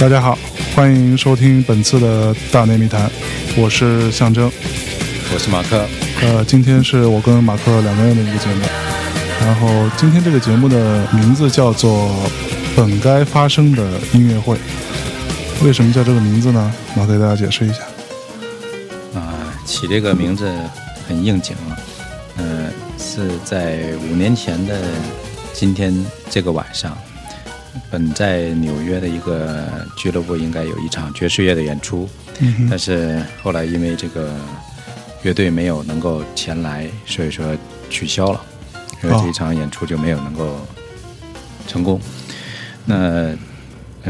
大家好，欢迎收听本次的大内密谈，我是象征，我是马克。今天是我跟马克两个人的一个节目，然后今天这个节目的名字叫做《本该发生的音乐会》。为什么叫这个名字呢？我给大家解释一下。起这个名字很应景啊，是在5年前的今天这个晚上。本在纽约的一个俱乐部应该有一场爵士乐的演出，但是后来因为这个乐队没有能够前来，所以说取消了，所以这一场演出就没有能够成功。那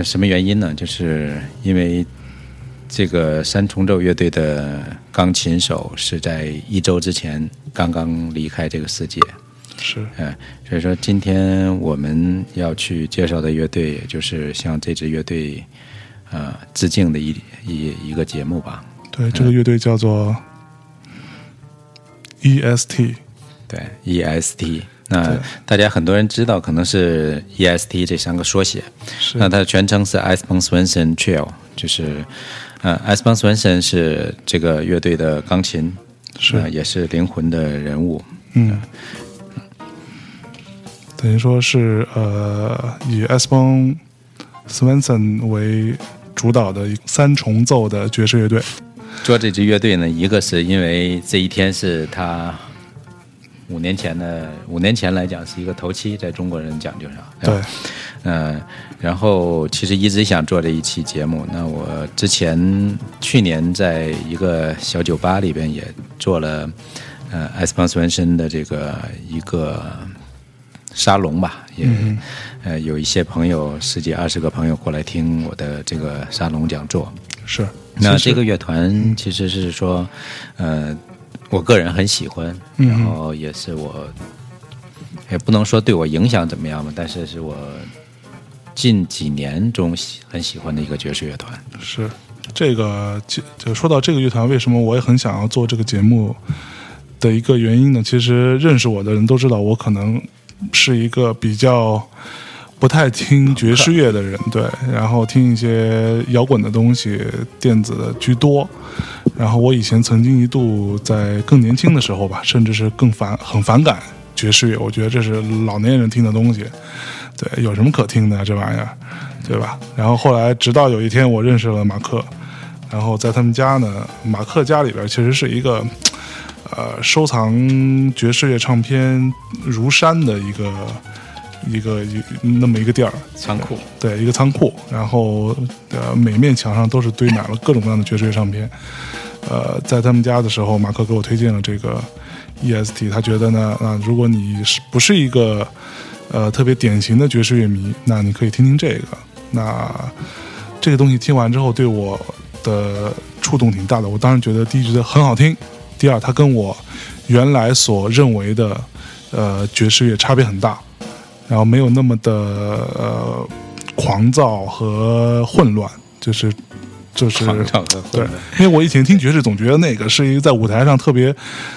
什么原因呢？就是因为这个三重奏乐队的钢琴手是在1周之前刚刚离开这个世界。是，所以说今天我们要去介绍的乐队，也就是向这支乐队致敬的一个节目吧。对，这个乐队叫做 E.S.T. 对 E.S.T. 那大家很多人知道，可能是 E.S.T. 这3个缩写。是。那它的全称是 Esbjörn Svensson Trio， 就是Esbjörn Svensson 是这个乐队的钢琴，是也是灵魂的人物。等于说是以 Esbjörn Svensson 为主导的三重奏的爵士乐队。做这支乐队呢，一个是因为这一天是他五年前来讲是一个头七，在中国人讲究上。对。然后其实一直想做这一期节目。那我之前去年在一个小酒吧里边也做了Esbjörn Svensson 的这个一个沙龙吧，也有一些朋友10几20个朋友过来听我的这个沙龙讲座。是，那这个乐团其实是说，我个人很喜欢，然后也是我，也不能说对我影响怎么样嘛，但是是我近几年中很喜欢的一个爵士乐团。是，这个就说到这个乐团，为什么我也很想要做这个节目的一个原因呢？其实认识我的人都知道，我可能是一个比较不太听爵士乐的人，对，然后听一些摇滚的东西、电子的居多。然后我以前曾经一度在更年轻的时候吧，甚至是很反感爵士乐，我觉得这是老年人听的东西，对，有什么可听的这玩意儿，对吧？然后后来直到有一天我认识了马克，然后在他们家呢，马克家里边其实是一个收藏爵士乐唱片如山的那么一个地儿，仓库，对，一个仓库。然后每面墙上都是堆满了各种各样的爵士乐唱片。在他们家的时候，马克给我推荐了这个 E.S.T. 他觉得呢，如果你不是一个特别典型的爵士乐迷，那你可以听听这个。那这个东西听完之后，对我的触动挺大的。我当时觉得第一觉得很好听。第二，它跟我原来所认为的爵士乐差别很大，然后没有那么的狂躁和混乱，就是狂躁和混乱。对，因为我以前听爵士总觉得那个是一个在舞台上特别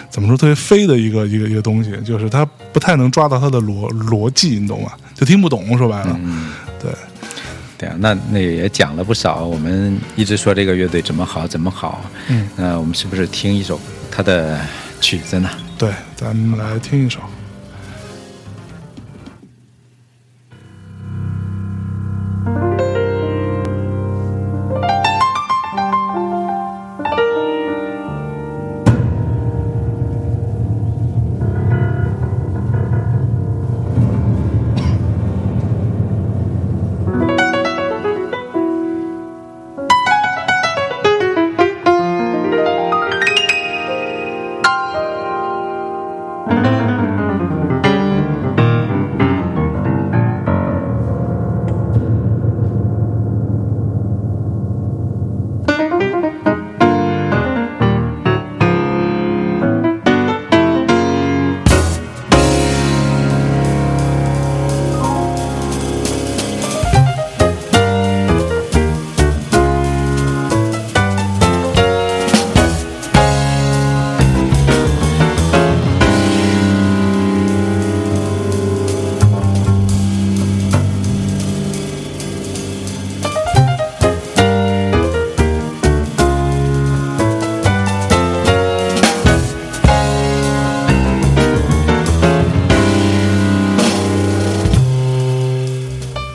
怎么说特别飞的一个东西，就是它不太能抓到它的逻辑，你懂吗？就听不懂，说白了。对。对啊，那也讲了不少。我们一直说这个乐队怎么好。那我们是不是听一首他的曲子呢？对，咱们来听一首。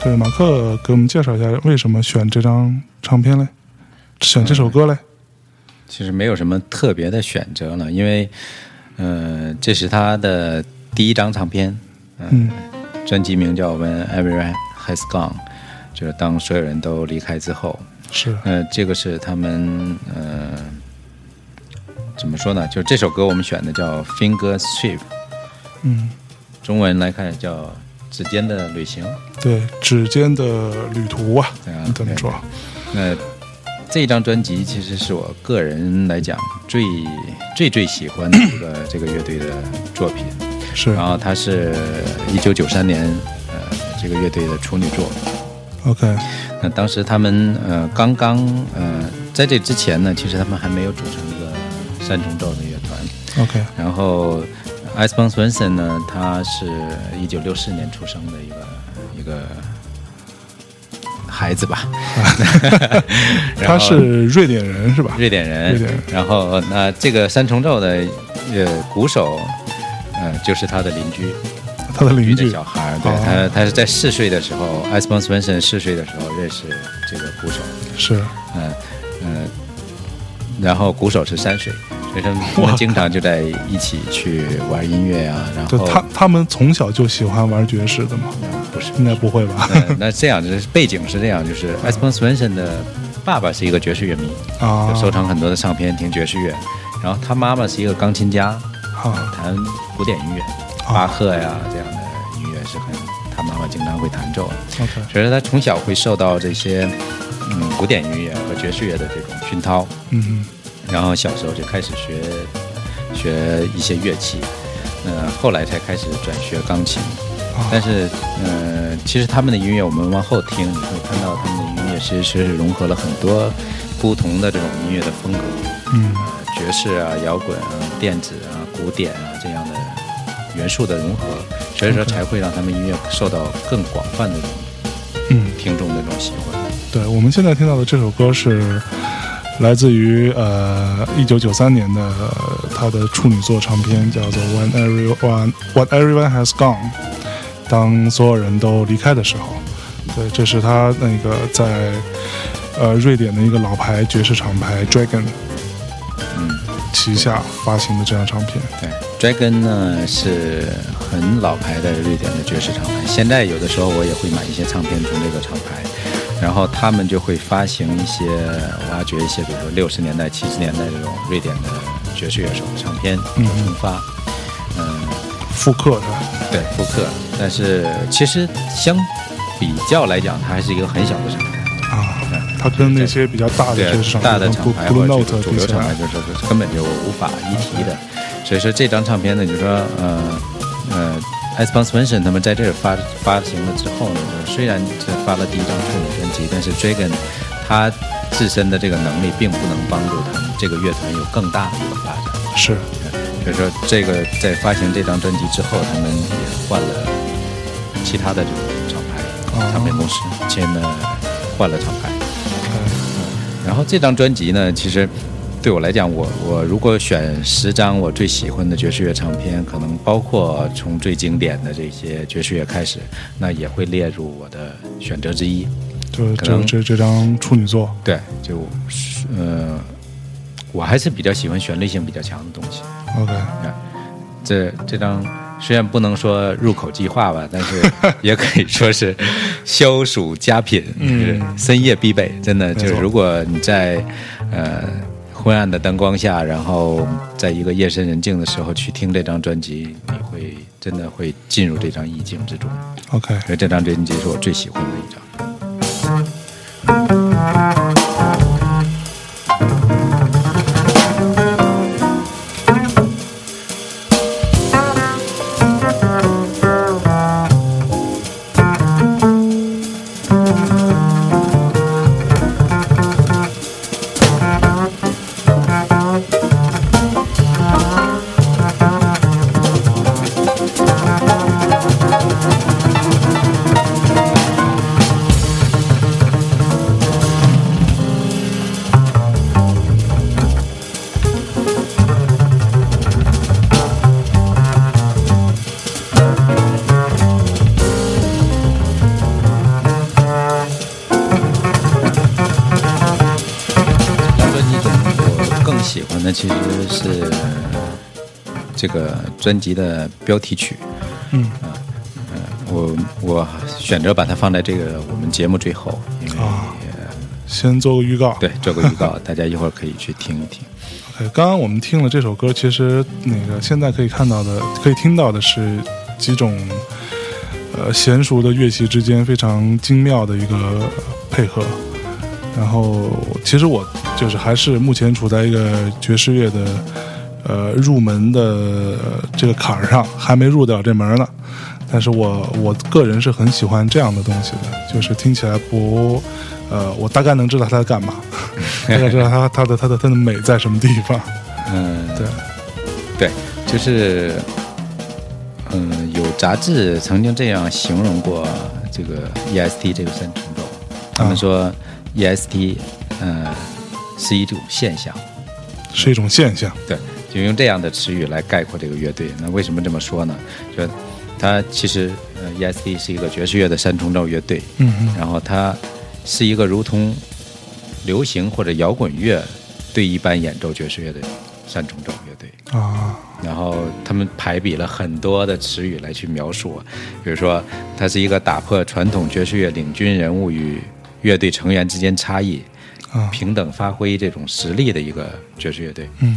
对，马克给我们介绍一下为什么选这张唱片嘞，选这首歌嘞。其实没有什么特别的选择了，因为这是他的第一张唱片，专辑名叫 When Everyone Has Gone， 就是当所有人都离开之后。是，这个是他们怎么说呢？就这首歌我们选的叫 Finger Sweep， 中文来看叫指尖的旅行。对，指尖的旅途啊，怎么说？那这张专辑其实是我个人来讲最喜欢的一个这个乐队的作品。是，然后它是1993年这个乐队的处女作。OK， 那当时他们在这之前呢，其实他们还没有组成一个三重奏的乐团。OK， 然后 Esbjörn Svensson 呢，他是1964年出生的一个孩子吧。他是瑞典人是吧？瑞典人。然后那这个三重奏的鼓手，就是他的邻居。他的邻居的小孩，对，他是在4岁的时候 ，Esbjörn Svensson 4岁的时候认识这个鼓手，是，然后鼓手是3岁，所以他们经常就在一起去玩音乐啊。然后他们从小就喜欢玩爵士的吗？不是，应该不会吧？那这样就是背景是这样，就是 Esbjörn Svensson 的爸爸是一个爵士乐迷啊，收藏很多的唱片听爵士乐，然后他妈妈是一个钢琴家，弹古典音乐。巴赫呀，这样的音乐是很，他妈妈经常会弹奏。Okay. 所以他从小会受到这些古典音乐和爵士乐的这种熏陶。然后小时候就开始学一些乐器，后来才开始转学钢琴。但是其实他们的音乐我们往后听，你会看到他们的音乐其实是融合了很多不同的这种音乐的风格，爵士啊、摇滚啊、电子啊、古典啊这样的元素的融合，所以说才会让他们音乐受到更广泛的听众的这种喜欢。对，我们现在听到的这首歌是来自于1993年的他的处女作唱片，叫做 When Everyone Has Gone， 当所有人都离开的时候。对，这是他那个在瑞典的一个老牌爵士厂牌 Dragon 旗下发行的这张唱片。对。Dragon 呢是很老牌的瑞典的爵士厂牌，现在有的时候我也会买一些唱片从这个厂牌，然后他们就会发行一些挖掘一些比如说60年代、70年代这种瑞典的爵士乐手唱片重发，复刻是吧？对，复刻，但是其实相比较来讲，它还是一个很小的厂牌。它跟那些比较大的爵士厂牌、Blue Note 主流厂牌就是根本就无法一提的。所以说这张唱片呢，就是说Esbjörn Svensson 他们在这儿发行了之后呢，虽然是发了第一张处女专辑，但是 Dragon 他自身的这个能力并不能帮助他们这个乐团有更大的一个发展。是，所以说这个在发行这张专辑之后，他们也换了其他的这种厂牌，唱片公司换了厂牌。然后这张专辑呢，其实对我来讲，我如果选10张我最喜欢的爵士乐唱片，可能包括从最经典的这些爵士乐开始，那也会列入我的选择之一。就这张处女作。对，就我还是比较喜欢旋律性比较强的东西。OK， 这张虽然不能说入口即化吧，但是也可以说是消暑佳品，就是深夜必备。真的，就是如果你在昏暗的灯光下，然后在一个夜深人静的时候去听这张专辑，你会真的会进入这张意境之中。OK， 所以这张专辑是我最喜欢的一张。喜欢的其实是这个专辑的标题曲，嗯，我选择把它放在这个我们节目最后，因为先做个预告，对，做个预告，大家一会儿可以去听一听。OK， 刚刚我们听了这首歌，其实那个现在可以看到的、可以听到的是几种娴熟的乐器之间非常精妙的一个配合。然后其实我就是还是目前处在一个爵士乐的入门的这个坎上，还没入到这门呢，但是我个人是很喜欢这样的东西的，就是听起来不我大概能知道它在干嘛，大概知道它的美在什么地方。嗯，对，就是有杂志曾经这样形容过这个 E.S.T. 这个三重奏，他们说、E.S.T. 是一种现象，是一种现象。对，就用这样的词语来概括这个乐队。那为什么这么说呢？就它其实E.S.T. 是一个爵士乐的三重奏乐队，然后它是一个如同流行或者摇滚乐对一般演奏爵士乐的三重奏乐队啊。然后他们排比了很多的词语来去描述，比如说它是一个打破传统爵士乐领军人物与乐队成员之间差异，平等发挥这种实力的一个爵士乐队。嗯，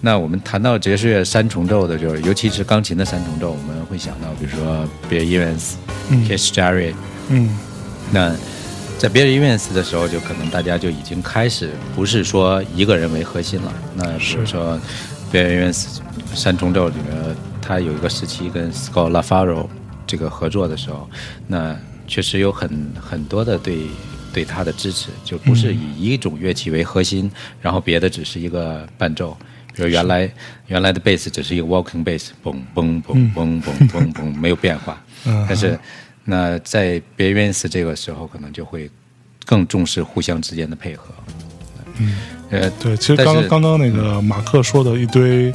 那我们谈到爵士乐三重奏的，就是尤其是钢琴的三重奏，我们会想到比如说 Bill Evans、Keith Jarrett。嗯，那在 Bill Evans 的时候，就可能大家就已经开始不是说一个人为核心了。那比如说 Bill Evans 三重奏里面，他有一个时期跟 Scott LaFaro 这个合作的时候，那确实有很多的对他的支持，就不是以一种乐器为核心，然后别的只是一个伴奏。比如原来的 bass 只是一个 walking bass， 嘣嘣嘣嘣嘣嘣嘣，没有变化。但是那在 Bill Evans 这个时候，可能就会更重视互相之间的配合。嗯，对，其实刚刚那个马克说的一堆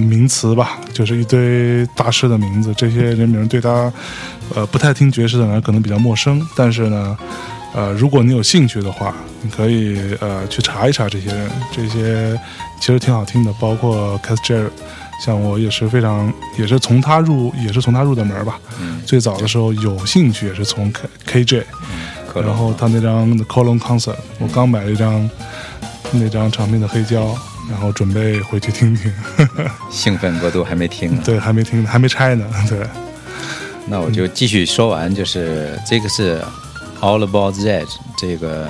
名词吧，就是一堆大师的名字，这些人名对他不太听爵士的人可能比较陌生，但是呢如果你有兴趣的话，你可以去查一查这些人，这些其实挺好听的，包括 Keith Jarrett， 像我也是从他入的门吧。最早的时候有兴趣也是从 KJ，然后他那张 Köln Concert， 我刚买了一张那张唱片的黑胶，然后准备回去听听。兴奋过度，还没听呢。对，还没听，还没拆呢。对，那我就继续说完，就是这个是 All About That 这个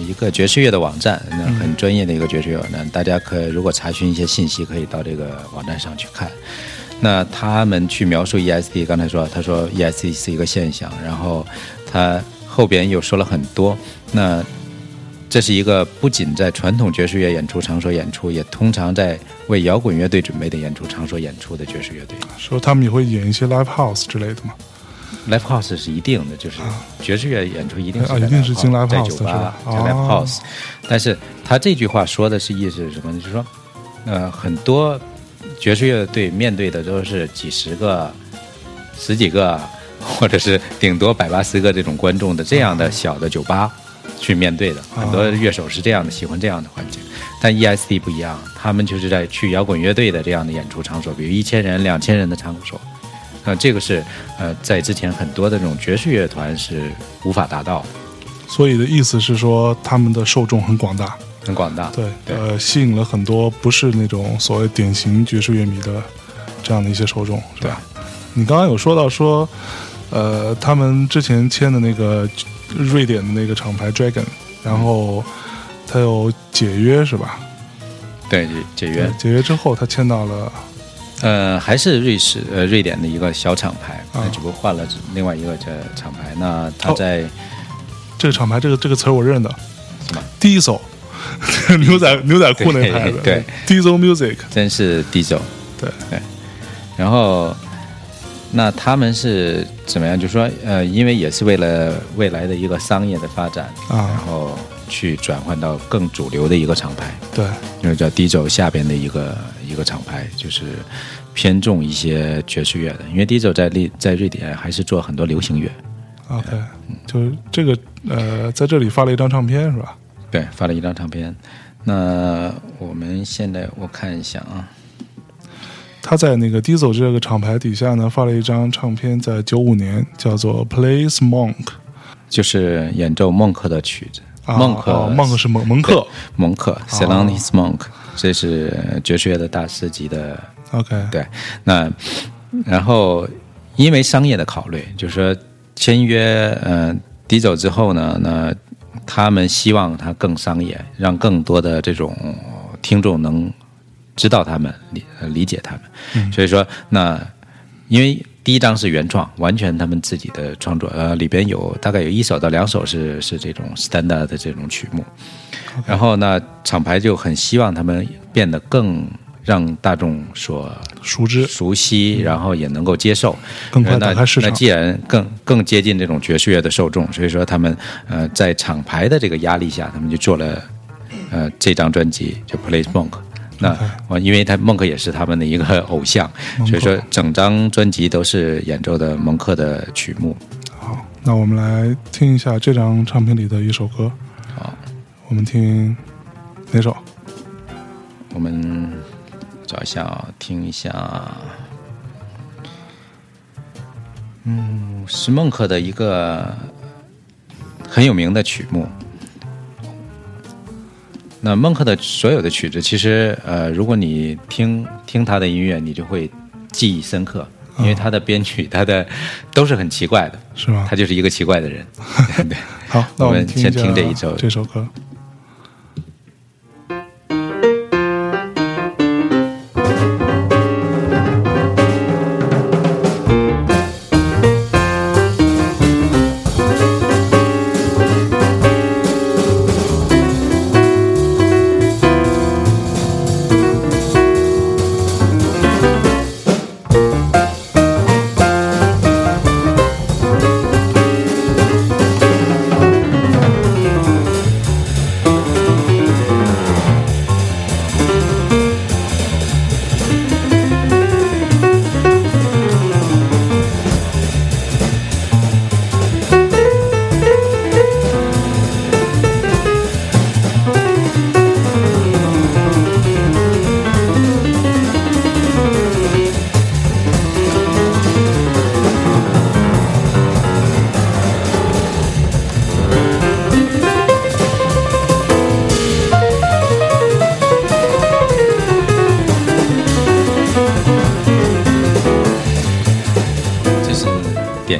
一个爵士乐的网站，那很专业的一个爵士乐网站，大家如果查询一些信息，可以到这个网站上去看。那他们去描述 E.S.T. 刚才说，他说 E.S.T. 是一个现象，然后他后边又说了很多。那这是一个不仅在传统爵士乐演出场所演出，也通常在为摇滚乐队准备的演出场所演出的爵士乐队。说他们也会演一些 Live House 之类的吗？ Live House 是一定的，就是爵士乐演出一定是在 Live House， 在酒吧在 Live House。 但是他这句话说的是意思是什么？就是说很多爵士乐队面对的都是几十个十几个或者是顶多180个这种观众的这样的小的酒吧去面对的，很多乐手是这样的，喜欢这样的环境。但 E.S.T. 不一样，他们就是在去摇滚乐队的这样的演出场所，比如1000人、2000人的场所。那这个是在之前很多的这种爵士乐团是无法达到。所以的意思是说，他们的受众很广大，很广大。对，吸引了很多不是那种所谓典型爵士乐迷的这样的一些受众，是吧？你刚刚有说到说，他们之前签的那个瑞典的那个厂牌 Dragon， 然后他又解约是吧？对，解约之后他签到了还是瑞典的一个小厂牌，只不过换了另外一个厂牌。那他在这个厂牌这个词我认得，什么 Diesel 牛仔裤那牌子，对， Diesel Music， 真是 Diesel。 对，然后那他们是怎么样？就说因为也是为了未来的一个商业的发展，然后去转换到更主流的一个厂牌，对，就是叫 Diesel 下边的一个厂牌，就是偏重一些爵士乐的。因为 Diesel 在瑞典还是做很多流行乐。OK， 就是这个在这里发了一张唱片是吧？对，发了一张唱片。那我们现在我看一下啊，他在那个 Diesel 这个厂牌底下呢发了一张唱片，在95年叫做 Plays Monk， 就是演奏孟克的曲子。孟克是蒙克 Thelonious Monk， 这是爵士乐的大师级的。OK， 对，那然后因为商业的考虑，就是说签约Diesel 之后呢，那他们希望他更商业，让更多的这种听众能知道他们，理解他们。所以说，那因为第一张是原创，完全他们自己的创作，里边有大概有1首到2首是这种 standard 的这种曲目。Okay. 然后呢，厂牌就很希望他们变得更让大众所熟知、熟悉，然后也能够接受，更快打开市场。那既然更接近这种爵士乐的受众，所以说他们在厂牌的这个压力下，他们就做了这张专辑就 Plays Monk。那因为孟克也是他们的一个偶像，所以说整张专辑都是演奏的蒙克的曲目。好，那我们来听一下这张唱片里的一首歌。好，我们听哪首？我们找一下听一下。是孟克的一个很有名的曲目。那孟克的所有的曲子，其实如果你听他的音乐，你就会记忆深刻，因为他的编曲，他的都是很奇怪的，是吗？他就是一个奇怪的人。对，好，那我们先听这首歌。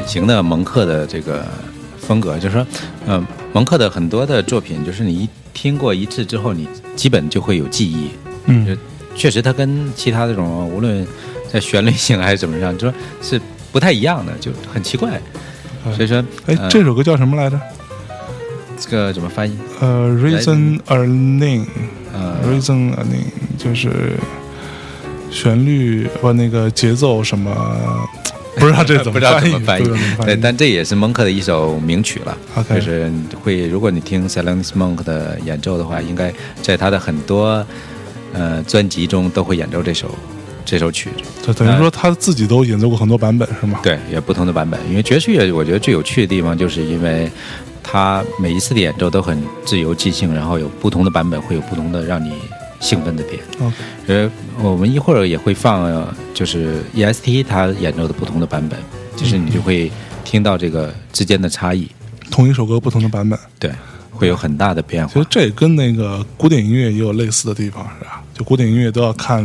型的蒙克的这个风格，就是说，蒙克的很多的作品，就是你听过一次之后，你基本就会有记忆。就确实，它跟其他这种无论在旋律性还是怎么样，就是不太一样的，就很奇怪。所以说，这首歌叫什么来着？这个怎么翻译？Reason or Name，Reason or Name 就是旋律和那个节奏什么。不知道这怎么翻译，对，但这也是蒙克的一首名曲了。Okay. 就是如果你听 Thelonious Monk 的演奏的话，应该在他的很多专辑中都会演奏这首曲子。就等于说他自己都演奏过很多版本，是吗？对，也不同的版本。因为爵士乐，我觉得最有趣的地方，就是因为他每一次的演奏都很自由即兴，然后有不同的版本，会有不同的让你兴奋的点。Okay. 我们一会儿也会放，就是 E.S.T. 他演奏的不同的版本，就是你就会听到这个之间的差异。同一首歌不同的版本，对，会有很大的变化。其实这跟那个古典音乐也有类似的地方，是吧？就古典音乐都要看，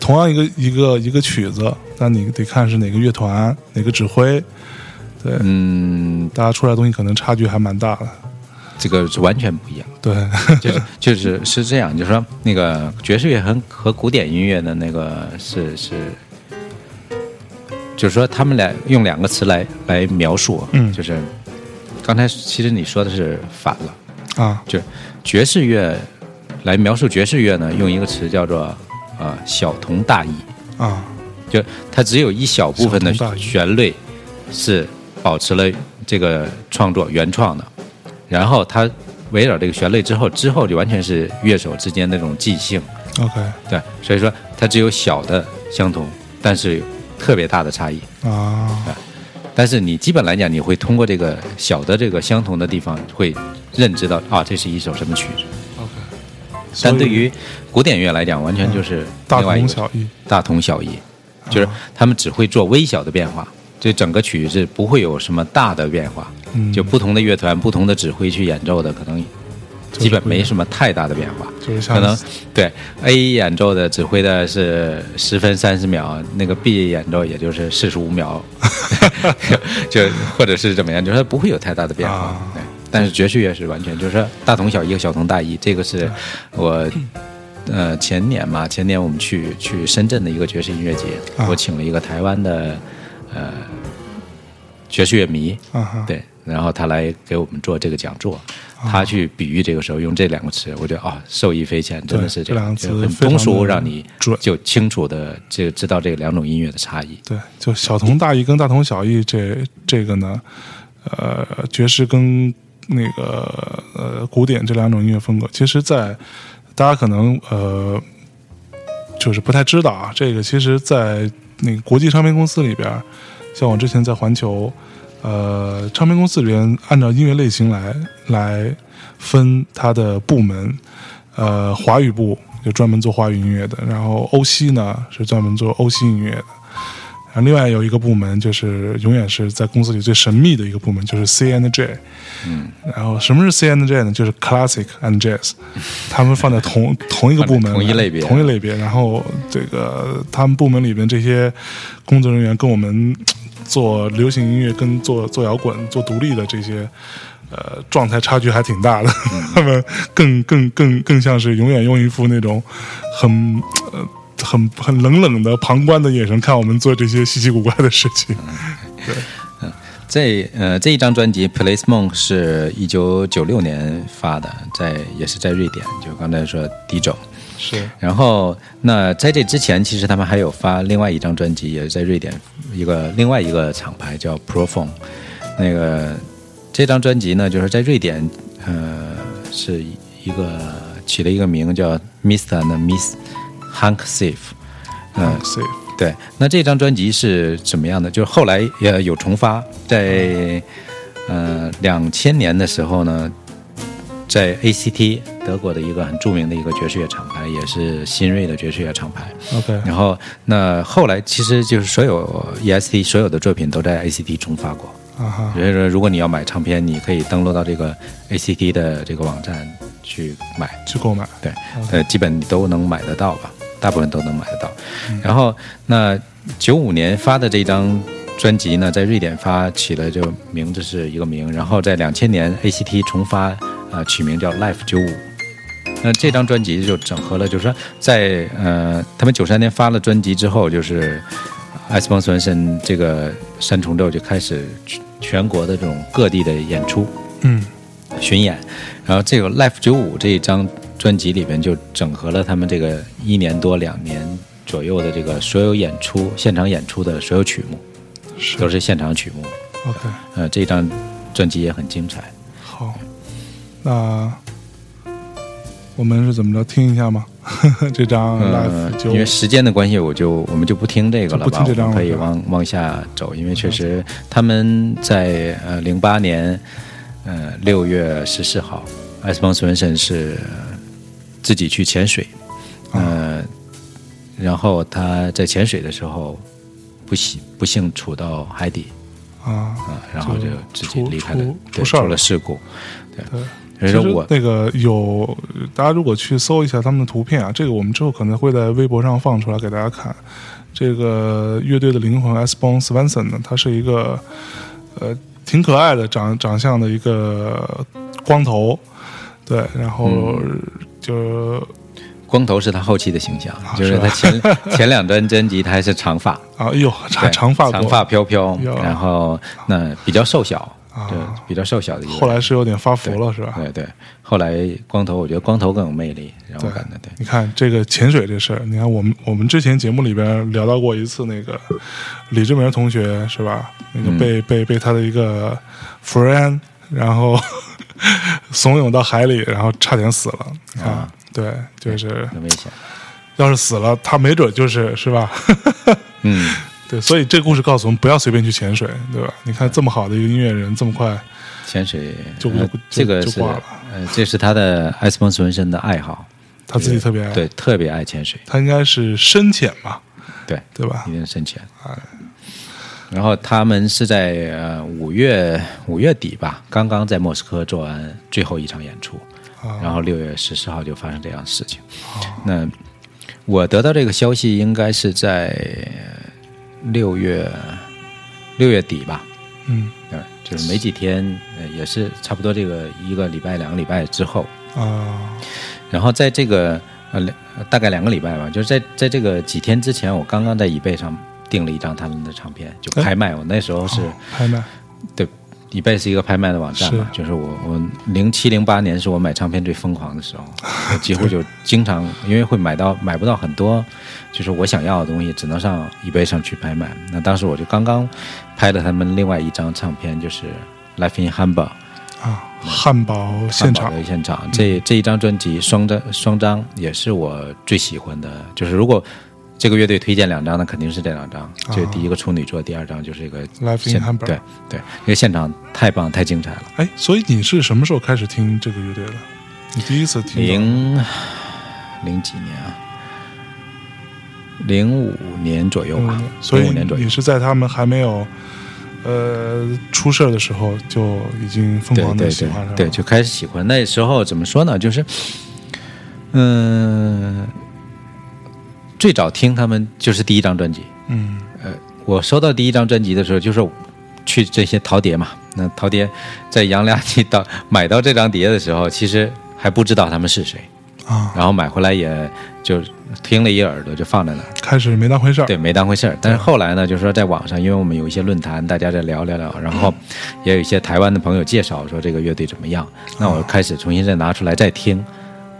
同样一个曲子，但你得看是哪个乐团、哪个指挥，对，大家出来的东西可能差距还蛮大的。这个是完全不一样，对，就是这样，就是说那个爵士乐和古典音乐的那个是，就是说他们俩用两个词来描述，就是刚才其实你说的是反了啊，就是爵士乐来描述爵士乐呢，用一个词叫做小同大异啊，就它只有一小部分的旋律是保持了这个创作原创的。然后他围绕这个旋律之后就完全是乐手之间那种即兴。OK， 对，所以说它只有小的相同，但是有特别大的差异啊。但是你基本来讲，你会通过这个小的这个相同的地方，会认知到这是一首什么曲子。OK，但对于古典乐来讲，完全就是大同小异，大同小异，就是他们只会做微小的变化，这整个曲是不会有什么大的变化。就不同的乐团、不同的指挥去演奏的，可能基本没什么太大的变化。可能对 A 演奏的指挥的是10分30秒，那个 B 演奏也就是45秒，就或者是怎么样，就是它不会有太大的变化。对，但是爵士乐是完全就是大同小异，小同大异。这个是我前年我们去深圳的一个爵士音乐节，我请了一个台湾的爵士乐迷，对，然后他来给我们做这个讲座，他去比喻这个时候用这两个词，我觉得受益匪浅，真的是这样，就很通俗，让你就清楚的就知道这两种音乐的差异。对，就小同大异跟大同小异，这个呢，爵士跟那个古典这两种音乐风格，其实在大家可能就是不太知道啊，这个其实在那个国际唱片公司里边。像我之前在环球，唱片公司里边按照音乐类型来分它的部门，华语部就专门做华语音乐的，然后欧西呢是专门做欧西音乐的，然后另外有一个部门就是永远是在公司里最神秘的一个部门，就是 C&J，然后什么是 C&J 呢？就是 Classic and Jazz， 他们放在同一个部门，同一类别，然后这个他们部门里边这些工作人员跟我们。做流行音乐跟做摇滚、做独立的这些，状态差距还挺大的。他们更像是永远用一副那种很冷的旁观的眼神看我们做这些稀奇古怪的事情。对，这一张专辑《Plays Monk》是1996年发的，也是在瑞典，就刚才说迪总。是，然后那在这之前，其实他们还有发另外一张专辑，也是在瑞典另外一个厂牌叫 Prophone。那个这张专辑呢，就是在瑞典，是一个起了一个名叫 Mr. and Ms. Hank Safe。对。那这张专辑是怎么样的？就是后来也有重发，在2000年的时候呢。在 ACT 德国的一个很著名的一个爵士乐厂牌，也是新锐的爵士乐厂牌。OK。然后那后来其实就是所有 E.S.T. 所有的作品都在 ACT 重发过。所以说，如果你要买唱片，你可以登录到这个 ACT 的这个网站去购买。对，基本都能买得到吧，大部分都能买得到。然后那95年发的这张。专辑呢，在瑞典发起了就名字是一个名，然后在2000年 ACT 重发，取名叫 Life95。那这张专辑就整合了，就是说在他们93年发了专辑之后，就是Esbjörn Svensson这个三重奏就开始全国的这种各地的演出，巡演。然后这个 Life95 这一张专辑里边就整合了他们这个1年多2年左右的这个所有演出现场演出的所有曲目。都是现场曲目 ，OK，这张专辑也很精彩。好，那我们是怎么着听一下吗？这张 Live 就因为时间的关系，我们就不听这个了吧，我们可以往下走，因为确实他们在08年6月14号 ，Esbjörn Svensson 是自己去潜水，然后他在潜水的时候。不幸处到海底然后就自己离开了，对，出了事故。对，所以说我那个大家如果去搜一下他们的图片啊，这个我们之后可能会在微博上放出来给大家看。这个乐队的灵魂 Esbjörn Svensson 呢，他是一个挺可爱的长相的一个光头，对，然后就。光头是他后期的形象，就是他前两张专辑他还是长发啊，哟，长发飘飘，然后那比较瘦小，对，比较瘦小的一个。后来是有点发福了，是吧？对对，后来光头，我觉得光头更有魅力，让我感觉对。你看这个潜水这事儿，你看我们之前节目里边聊到过一次，那个李志明同学是吧？那个被他的一个 friend 然后怂恿到海里，然后差点死了，你看。对，就是很危险。要是死了，他没准是吧？对，所以这故事告诉我们，不要随便去潜水，对吧？你看这么好的一个音乐人，这么快潜水就这个是，这是他的Esbjörn Svensson的爱好。他自己特别爱，对，特别爱潜水。他应该是深潜吧？对，对吧？一定深潜。然后他们是在五月底吧，刚刚在莫斯科做完最后一场演出，然后6月14号就发生这样的事情。那我得到这个消息应该是在六月底吧。嗯，对，就是没几天，也是差不多这个一个礼拜、两个礼拜之后啊。然后在这个大概2个礼拜吧，就是在这个几天之前，我刚刚在eBay上订了一张他们的唱片，就拍卖。我那时候是拍卖，对，eBay是一个拍卖的网站嘛，就是我07、08年是我买唱片最疯狂的时候，我几乎就经常因为会买不到很多，就是我想要的东西，只能上eBay上去拍卖。那当时我就刚刚拍了他们另外一张唱片，就是《Life in Hamburg》。啊，汉堡现场，汉堡的现场，这一张专辑双张也是我最喜欢的，就是如果这个乐队推荐2张，那肯定是这2张，就第一个处女座，第2张就是一个 Live in Hamburg。 对对，这个现场太棒太精彩了。哎，所以你是什么时候开始听这个乐队的？你第一次听零几年啊，05年左右吧。所以你是在他们还没有出事的时候就已经疯狂的喜欢上了。 对，就开始喜欢。那时候怎么说呢，就是最早听他们就是第一张专辑。我收到第一张专辑的时候，就是去这些淘碟嘛。那淘碟在杨梁记买到这张碟的时候，其实还不知道他们是谁啊。然后买回来也就听了一耳朵，就放在那儿，开始没当回事儿。对，没当回事儿。但是后来呢，就是说在网上，因为我们有一些论坛，大家在聊，然后也有一些台湾的朋友介绍说这个乐队怎么样，那我开始重新再拿出来再听，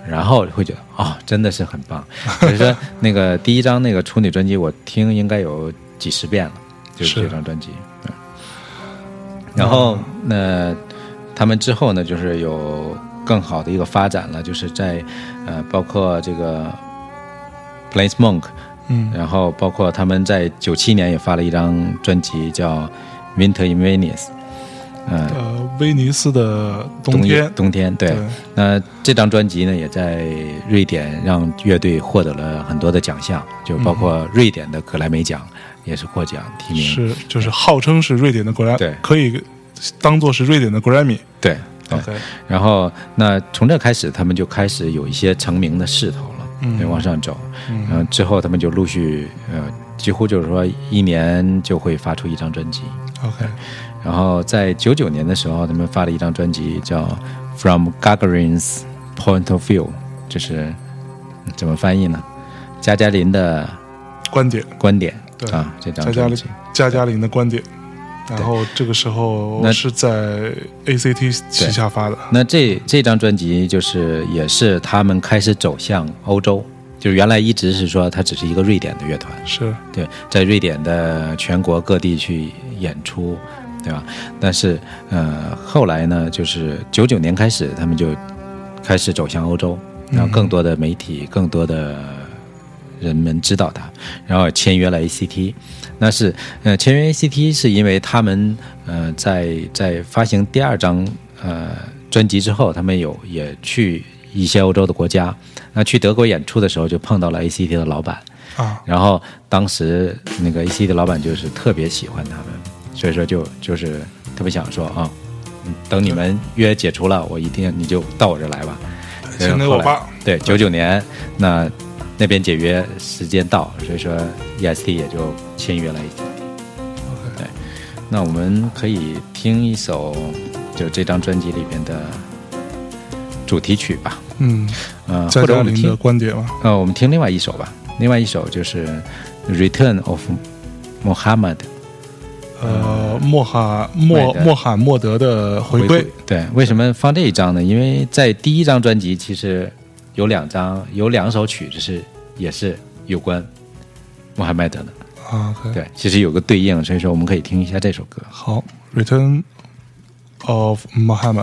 然后会觉得真的是很棒。所以说那个第一张那个处女专辑，我听应该有几十遍了，就是这张专辑。然后那他们之后呢，就是有更好的一个发展了，就是在包括这个 Plays Monk， 然后包括他们在97年也发了一张专辑叫 Winter in Venice，威尼斯的冬天。 对，那这张专辑呢也在瑞典让乐队获得了很多的奖项，就包括瑞典的格莱美奖也是获奖提名，是就是号称是瑞典的格莱，对，可以当做是瑞典的格莱美。对，okay。 然后那从这开始他们就开始有一些成名的势头了，往上走。然后之后他们就陆续几乎就是说1年就会发出一张专辑。 OK，然后在99年的时候，他们发了一张专辑叫《From Gagarin's Point of View》，就是怎么翻译呢？加加林的观点啊，这张专辑加加林的观点。然后这个时候是在 ACT 旗下发的。那这张专辑就是也是他们开始走向欧洲。就是原来一直是说它只是一个瑞典的乐团，是对，在瑞典的全国各地去演出，对吧？但是后来呢，就是99年开始，他们就开始走向欧洲，然后更多的媒体、更多的人们知道他，然后签约了 ACT。那是签约 ACT 是因为他们在发行第2张专辑之后，他们也去一些欧洲的国家。那去德国演出的时候就碰到了 ACT 的老板啊，然后当时那个 ACT 的老板就是特别喜欢他们，所以说就是特别想说啊，等你们约解除了，我一定你就到我这来吧。先给我爸。对，99年那边解约时间到，所以说 E.S.T. 也就签约了 ACT。 对，那我们可以听一首就这张专辑里边的主题曲吧。或者我们听的观点吧。我们听另外一首吧。另外一首就是《Return of Muhammad》。穆罕默德的回归。对，为什么放这一张呢？因为在第一张专辑其实有两首曲子是也是有关穆罕默德的。Okay。 对，其实有个对应，所以说我们可以听一下这首歌。好，《Return of Muhammad》。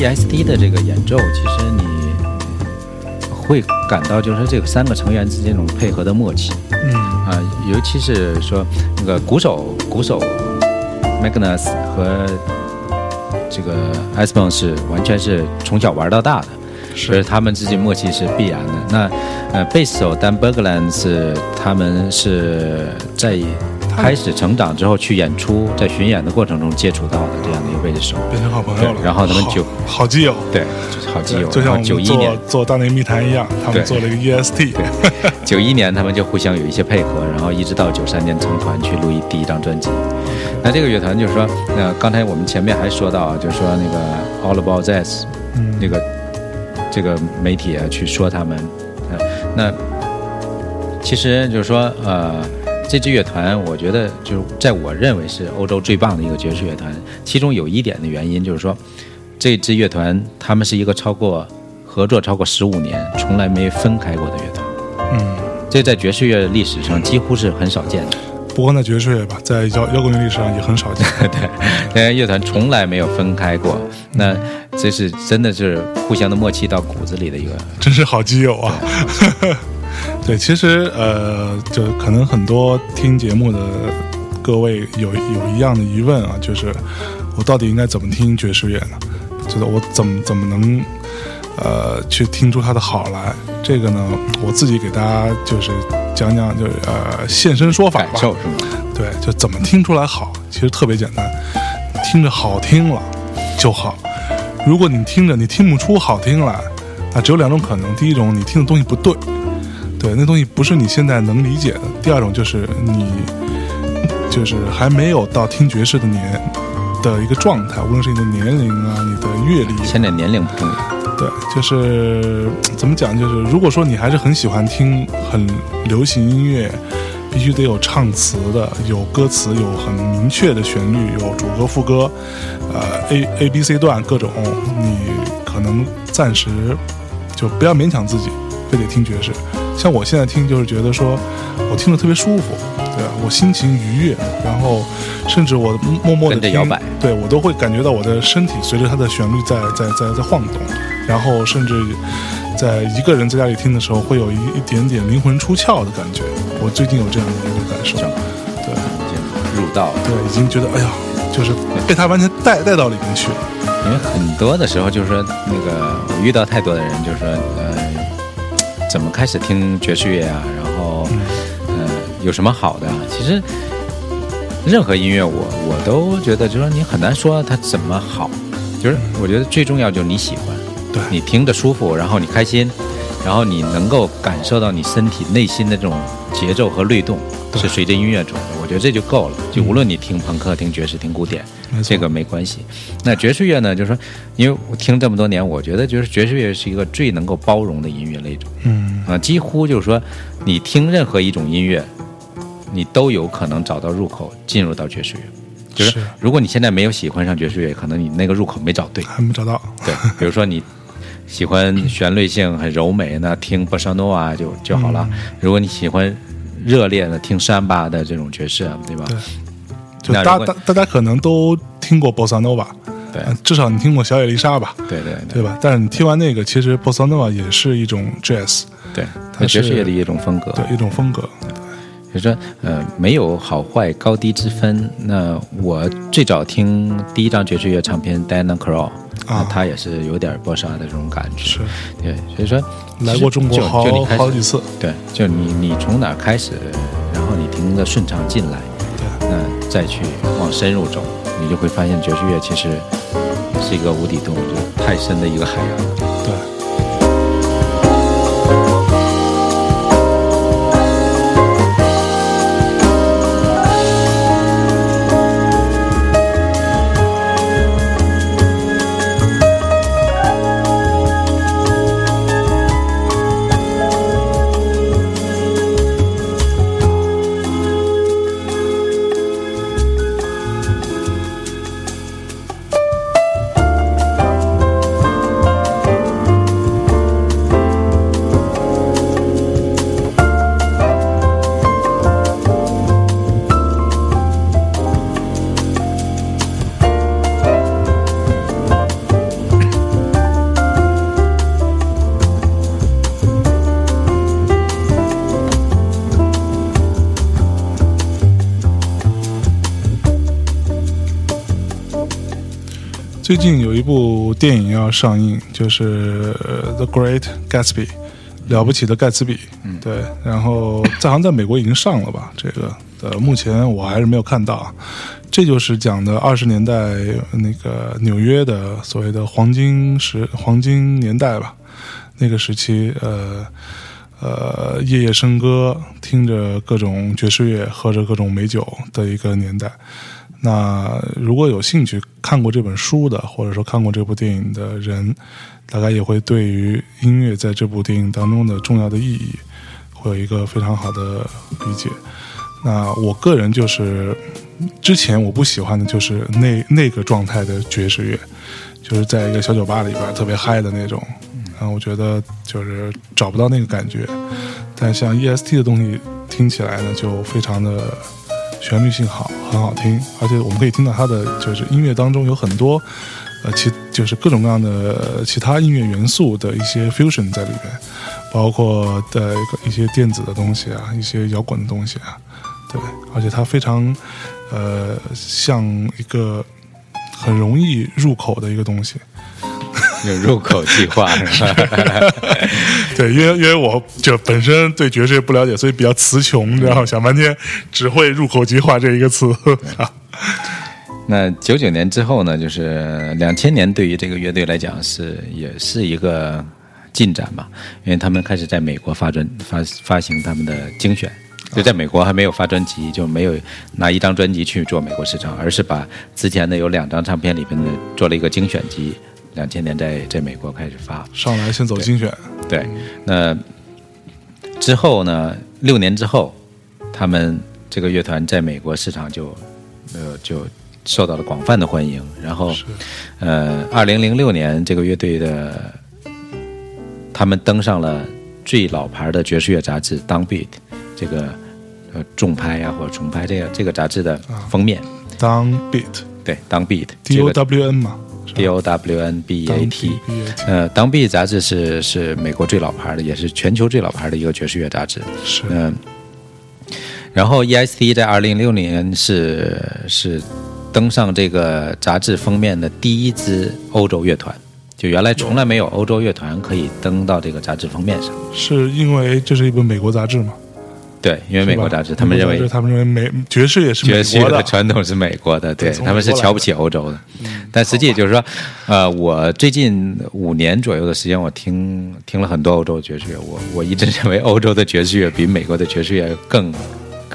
E.S.T. 的这个演奏，其实你会感到就是这个三个成员之间这种配合的默契。嗯啊、尤其是说那个鼓手 Magnus 和这个 Esbjörn 是完全是从小玩到大的，所以他们之间默契是必然的。那贝斯手 Dan Berglund 是他们是在开始成长之后去演出，在巡演的过程中接触到的这样的一个贝斯手，变成好朋友了。然后他们好基友，对，好基友。就像我们做大内密谈一样，他们做了一个 E.S.T. 91年他们就互相有一些配合，然后一直到93年成团去录第一张专辑。那这个乐团就是说，刚才我们前面还说到，就是说那个 All About That 那个这个媒体啊去说他们，那其实就是说这支乐团，我觉得就是在我认为是欧洲最棒的一个爵士乐团。其中有一点的原因就是说，这支乐团他们是一个合作超过15年从来没分开过的乐团。嗯，这在爵士乐历史上几乎是很少见的。不过呢，爵士乐吧，在摇滚乐历史上也很少见。对，乐团从来没有分开过。那这是真的是互相的默契到骨子里的一个，真是好基友啊！对，其实就可能很多听节目的各位有一样的疑问啊，就是我到底应该怎么听爵士乐呢？就是我怎么能去听出它的好来？这个呢，我自己给大家就是讲讲，就是现身说法吧。感受是吗？对，就怎么听出来好，其实特别简单，听着好听了就好。如果你听着你听不出好听来，那只有两种可能：第一种，你听的东西不对。对，那东西不是你现在能理解的。第二种就是你就是还没有到听爵士的年的一个状态，无论是你的年龄啊，你的阅历，现在年龄不重要。对，就是怎么讲，就是如果说你还是很喜欢听很流行音乐，必须得有唱词的，有歌词，有很明确的旋律，有主歌副歌，A B C 段各种，你可能暂时就不要勉强自己非得听爵士。像我现在听就是觉得说我听得特别舒服，对吧？我心情愉悦，然后甚至我默默的听，对，我都会感觉到我的身体随着它的旋律在晃动，然后甚至在一个人在家里听的时候会有一点点灵魂出窍的感觉。我最近有这样的一个感受，对，已经入道，对，已经觉得哎呀，就是被它完全带到里面去了。因为很多的时候就是说那个我遇到太多的人就是说怎么开始听爵士乐啊？然后，有什么好的？其实，任何音乐我都觉得，就是说你很难说它怎么好，就是我觉得最重要就是你喜欢，对，你听着舒服，然后你开心，然后你能够感受到你身体内心的这种节奏和律动是随着音乐走的，我觉得这就够了。就无论你听朋克、听爵士、听古典，这个没关系。那爵士乐呢，就是说，因为我听这么多年，我觉得就是爵士乐是一个最能够包容的音乐类种。嗯啊，几乎就是说，你听任何一种音乐，你都有可能找到入口，进入到爵士乐。就是如果你现在没有喜欢上爵士乐，可能你那个入口没找对，还没找到。对，比如说你喜欢旋律性很柔美，那听波萨诺瓦就好了。如果你喜欢热烈的听山巴的这种爵士，对吧？对，就大家可能都听过波萨诺瓦，对，至少你听过小野丽莎吧？对对 对吧？但是你听完那个，其实波萨诺瓦也是一种 jazz， 对，它爵士乐的一种风格，对，一种风格。就是说，没有好坏高低之分。那我最早听第一张爵士乐唱片 Diana Krall，啊，他也是有点波莎的这种感觉，是，对，所以说来过中国好几次，对，就你从哪开始，然后你听着顺畅进来，对，那再去往深入走，你就会发现爵士乐其实是一个无底洞，就太深的一个海洋了，对。最近有一部电影要上映，就是《The Great Gatsby》，了不起的盖茨比。嗯，对。然后在好像在美国已经上了吧？这个目前我还是没有看到。这就是讲的20年代那个纽约的所谓的黄金年代吧，那个时期，夜夜笙歌，听着各种爵士乐，喝着各种美酒的一个年代。那如果有兴趣看过这本书的，或者说看过这部电影的人，大概也会对于音乐在这部电影当中的重要的意义会有一个非常好的理解。那我个人就是之前我不喜欢的就是那个状态的爵士乐，就是在一个小酒吧里边特别嗨的那种，然后我觉得就是找不到那个感觉。但像 E.S.T. 的东西听起来呢就非常的旋律性好，很好听，而且我们可以听到它的就是音乐当中有很多就是各种各样的其他音乐元素的一些 fusion 在里面，包括的一些电子的东西啊，一些摇滚的东西啊，对，而且它非常像一个很容易入口的一个东西。有入口计划是吧？对，因为我就本身对爵士也不了解，所以比较词穷，然后想半天只会入口计划这一个词。那99年之后呢，就是2000年，对于这个乐队来讲也是一个进展吧，因为他们开始在美国发行他们的精选。就在美国还没有发专辑，就没有拿一张专辑去做美国市场，而是把之前的有2张唱片里面的做了一个精选集，2000年在美国开始发，上来先走精选。 对，那之后呢，6年之后他们这个乐团在美国市场就受到了广泛的欢迎。然后2006年这个乐队他们登上了最老牌的爵士乐杂志 Downbeat 这个重拍啊或者重拍这个杂志的封面。Downbeat 对 Downbeat DOWN 嘛，DOWNBAT， 当 B 杂志是美国最老牌的，也是全球最老牌的一个爵士乐杂志。是，然后 E.S.T. 在2006年是登上这个杂志封面的第一支欧洲乐团，就原来从来没有欧洲乐团可以登到这个杂志封面上。是因为这是一本美国杂志吗？对，因为美国杂志，他们认为爵士也是美国的，爵士的传统是美国的，对，他们是瞧不起欧洲的。但实际就是说，我最近5年左右的时间，我听了很多欧洲爵士乐，我一直认为欧洲的爵士乐比美国的爵士乐更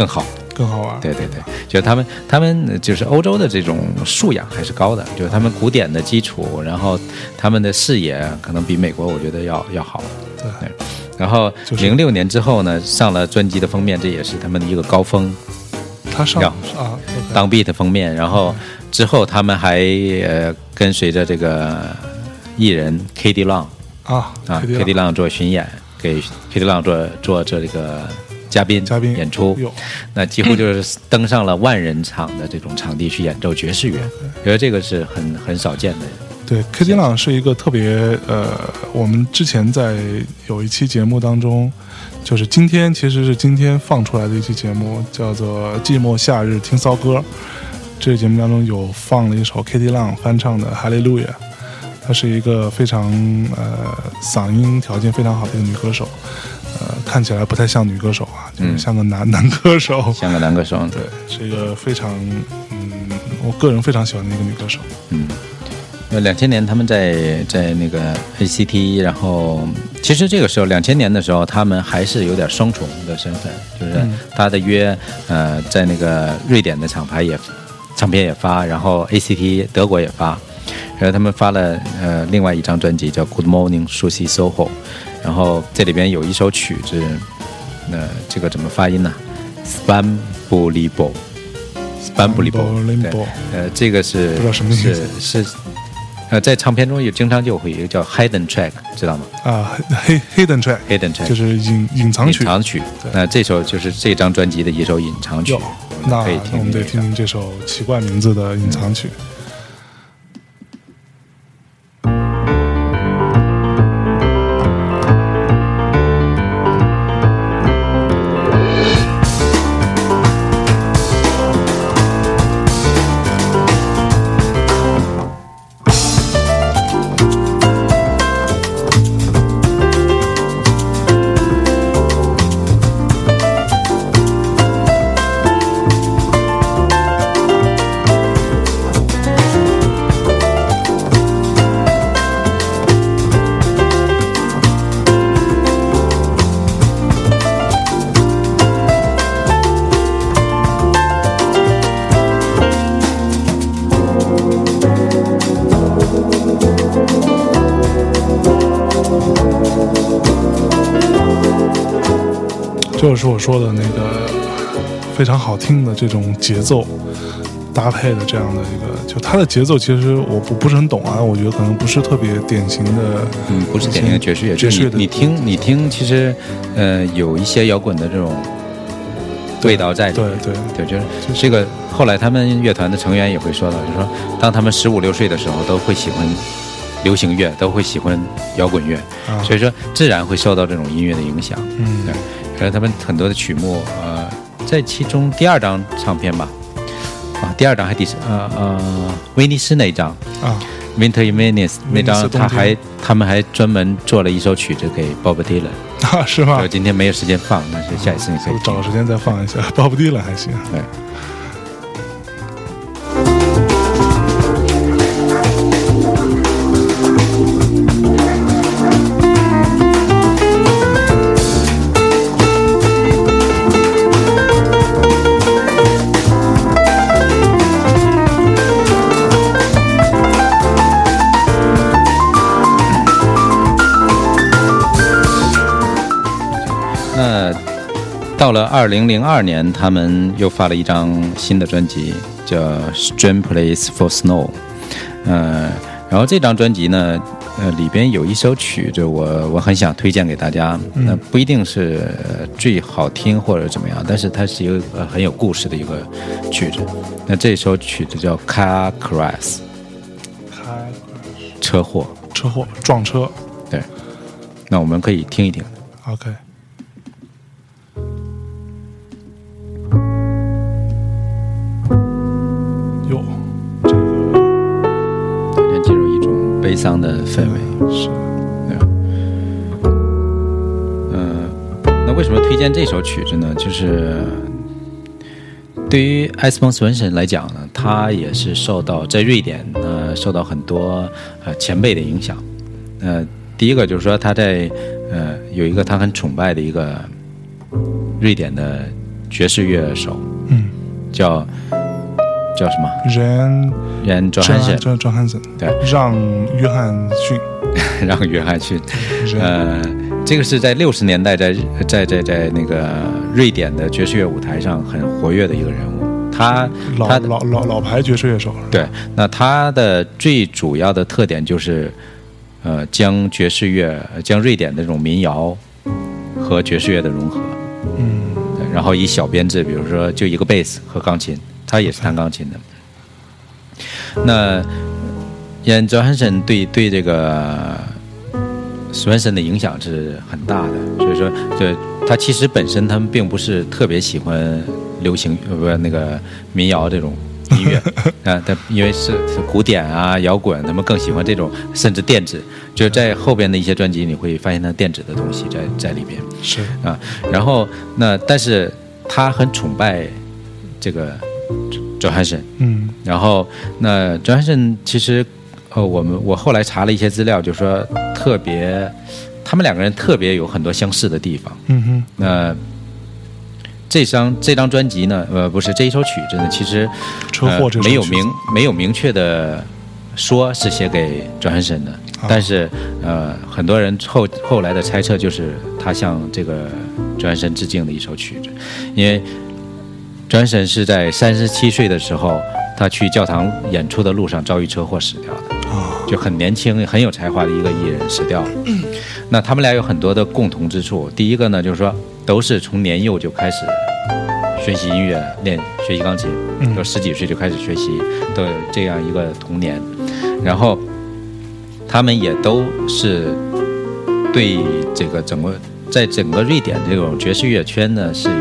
好，更好玩。对对对，就他们就是欧洲的这种素养还是高的，就是他们古典的基础，然后他们的视野可能比美国我觉得要好。对。然后2006年之后呢，上了专辑的封面，这也是他们的一个高峰。他上啊，当 beat 的封面。然后之后他们还跟随着这个艺人 KD 浪啊 KD 浪做巡演，给 KD 浪做这个嘉宾演出，那几乎就是登上了10000人场的这种场地去演奏爵士乐，觉得这个是很少见的。对 ，KD 朗是一个特别我们之前在有一期节目当中，就是其实是今天放出来的一期节目，叫做《寂寞夏日听骚歌》。这个节目当中有放了一首 KD 朗翻唱的《哈利路亚》，她是一个非常嗓音条件非常好的一个女歌手，看起来不太像女歌手啊，就是像个男歌手，像个男歌手，对，是一个非常我个人非常喜欢的一个女歌手，嗯。2000年他们在那个 ACT， 然后其实这个时候2000年的时候他们还是有点双重的身份，就是他的约在那个瑞典的唱片也发，然后 ACT 德国也发，然后他们发了另外一张专辑叫 Good Morning Sushi Soho， 然后这里边有一首曲子，这个怎么发音呢？ Spambo Libo， Spambo Libo， 这个是不知道什么意思，是在唱片中也经常就会有一个叫 hidden track， 知道吗？啊， hidden track 就是隐藏曲。那这首就是这张专辑的一首隐藏曲，那我们得听听这首奇怪名字的隐藏曲。就是我说的那个非常好听的这种节奏搭配的这样的一个，就它的节奏其实我不是很懂啊，我觉得可能不是特别典型的，不是典型的爵士乐。你听，其实有一些摇滚的这种味道在里面。对，就是这个。后来他们乐团的成员也会说到，就是说当他们15、16岁的时候，都会喜欢流行乐，都会喜欢摇滚乐，所以说自然会受到这种音乐的影响。对，所以他们很多的曲目，在其中第二张唱片吧。第二张还威尼斯那一张啊，Winter in Venice 那张，他们还专门做了一首曲子给 Bob Dylan 啊，是吗？我今天没有时间放，但是下一次你可以找个时间再放一下 Bob Dylan 还行。对。到了2002年，他们又发了一张新的专辑，叫《Strange Place for Snow》。然后这张专辑呢，里边有一首曲子，我很想推荐给大家。那不一定是最好听或者怎么样，但是它是一个很有故事的一个曲子。那这首曲子叫《Car Crash》，车祸，撞车。对，那我们可以听一听。OK。悲伤的氛围是，对吧？那为什么推荐这首曲子呢？就是对于Esbjörn Svensson来讲呢，他也是受到在瑞典受到很多前辈的影响。第一个就是说他在有一个他很崇拜的一个瑞典的爵士乐手，叫什么？人约翰逊，对，让约翰逊，让约翰逊。这个是在60年代在那个瑞典的爵士乐舞台上很活跃的一个人物。他老牌爵士乐手。对，那他的最主要的特点就是，将爵士乐、将瑞典的这种民谣和爵士乐的融合。然后以小编制，比如说就一个贝斯和钢琴。他也是弹钢琴的。那Esbjörn Svensson 对这个 Svensson 的影响是很大的，所以说他其实本身他们并不是特别喜欢流行那个民谣这种音乐但因为是古典啊摇滚，他们更喜欢这种，甚至电子，就在后边的一些专辑你会发现他电子的东西在里面是啊。然后那但是他很崇拜这个Johansson，然后那 Johansson 其实，我后来查了一些资料，就说他们两个人特别有很多相似的地方。那这张专辑呢，不是这一首曲子呢，其实车祸这首曲子没有明确的说是写给 Johansson 的，但是很多人后来的猜测就是他向这个 Johansson 致敬的一首曲子，因为Svensson 是在37岁的时候，他去教堂演出的路上遭遇车祸死掉的，就很年轻、很有才华的一个艺人死掉了。那他们俩有很多的共同之处，第一个呢，就是说都是从年幼就开始学习音乐、学习钢琴，有10几岁就开始学习的这样一个童年。然后他们也都是对这个整个瑞典这种爵士乐圈呢是有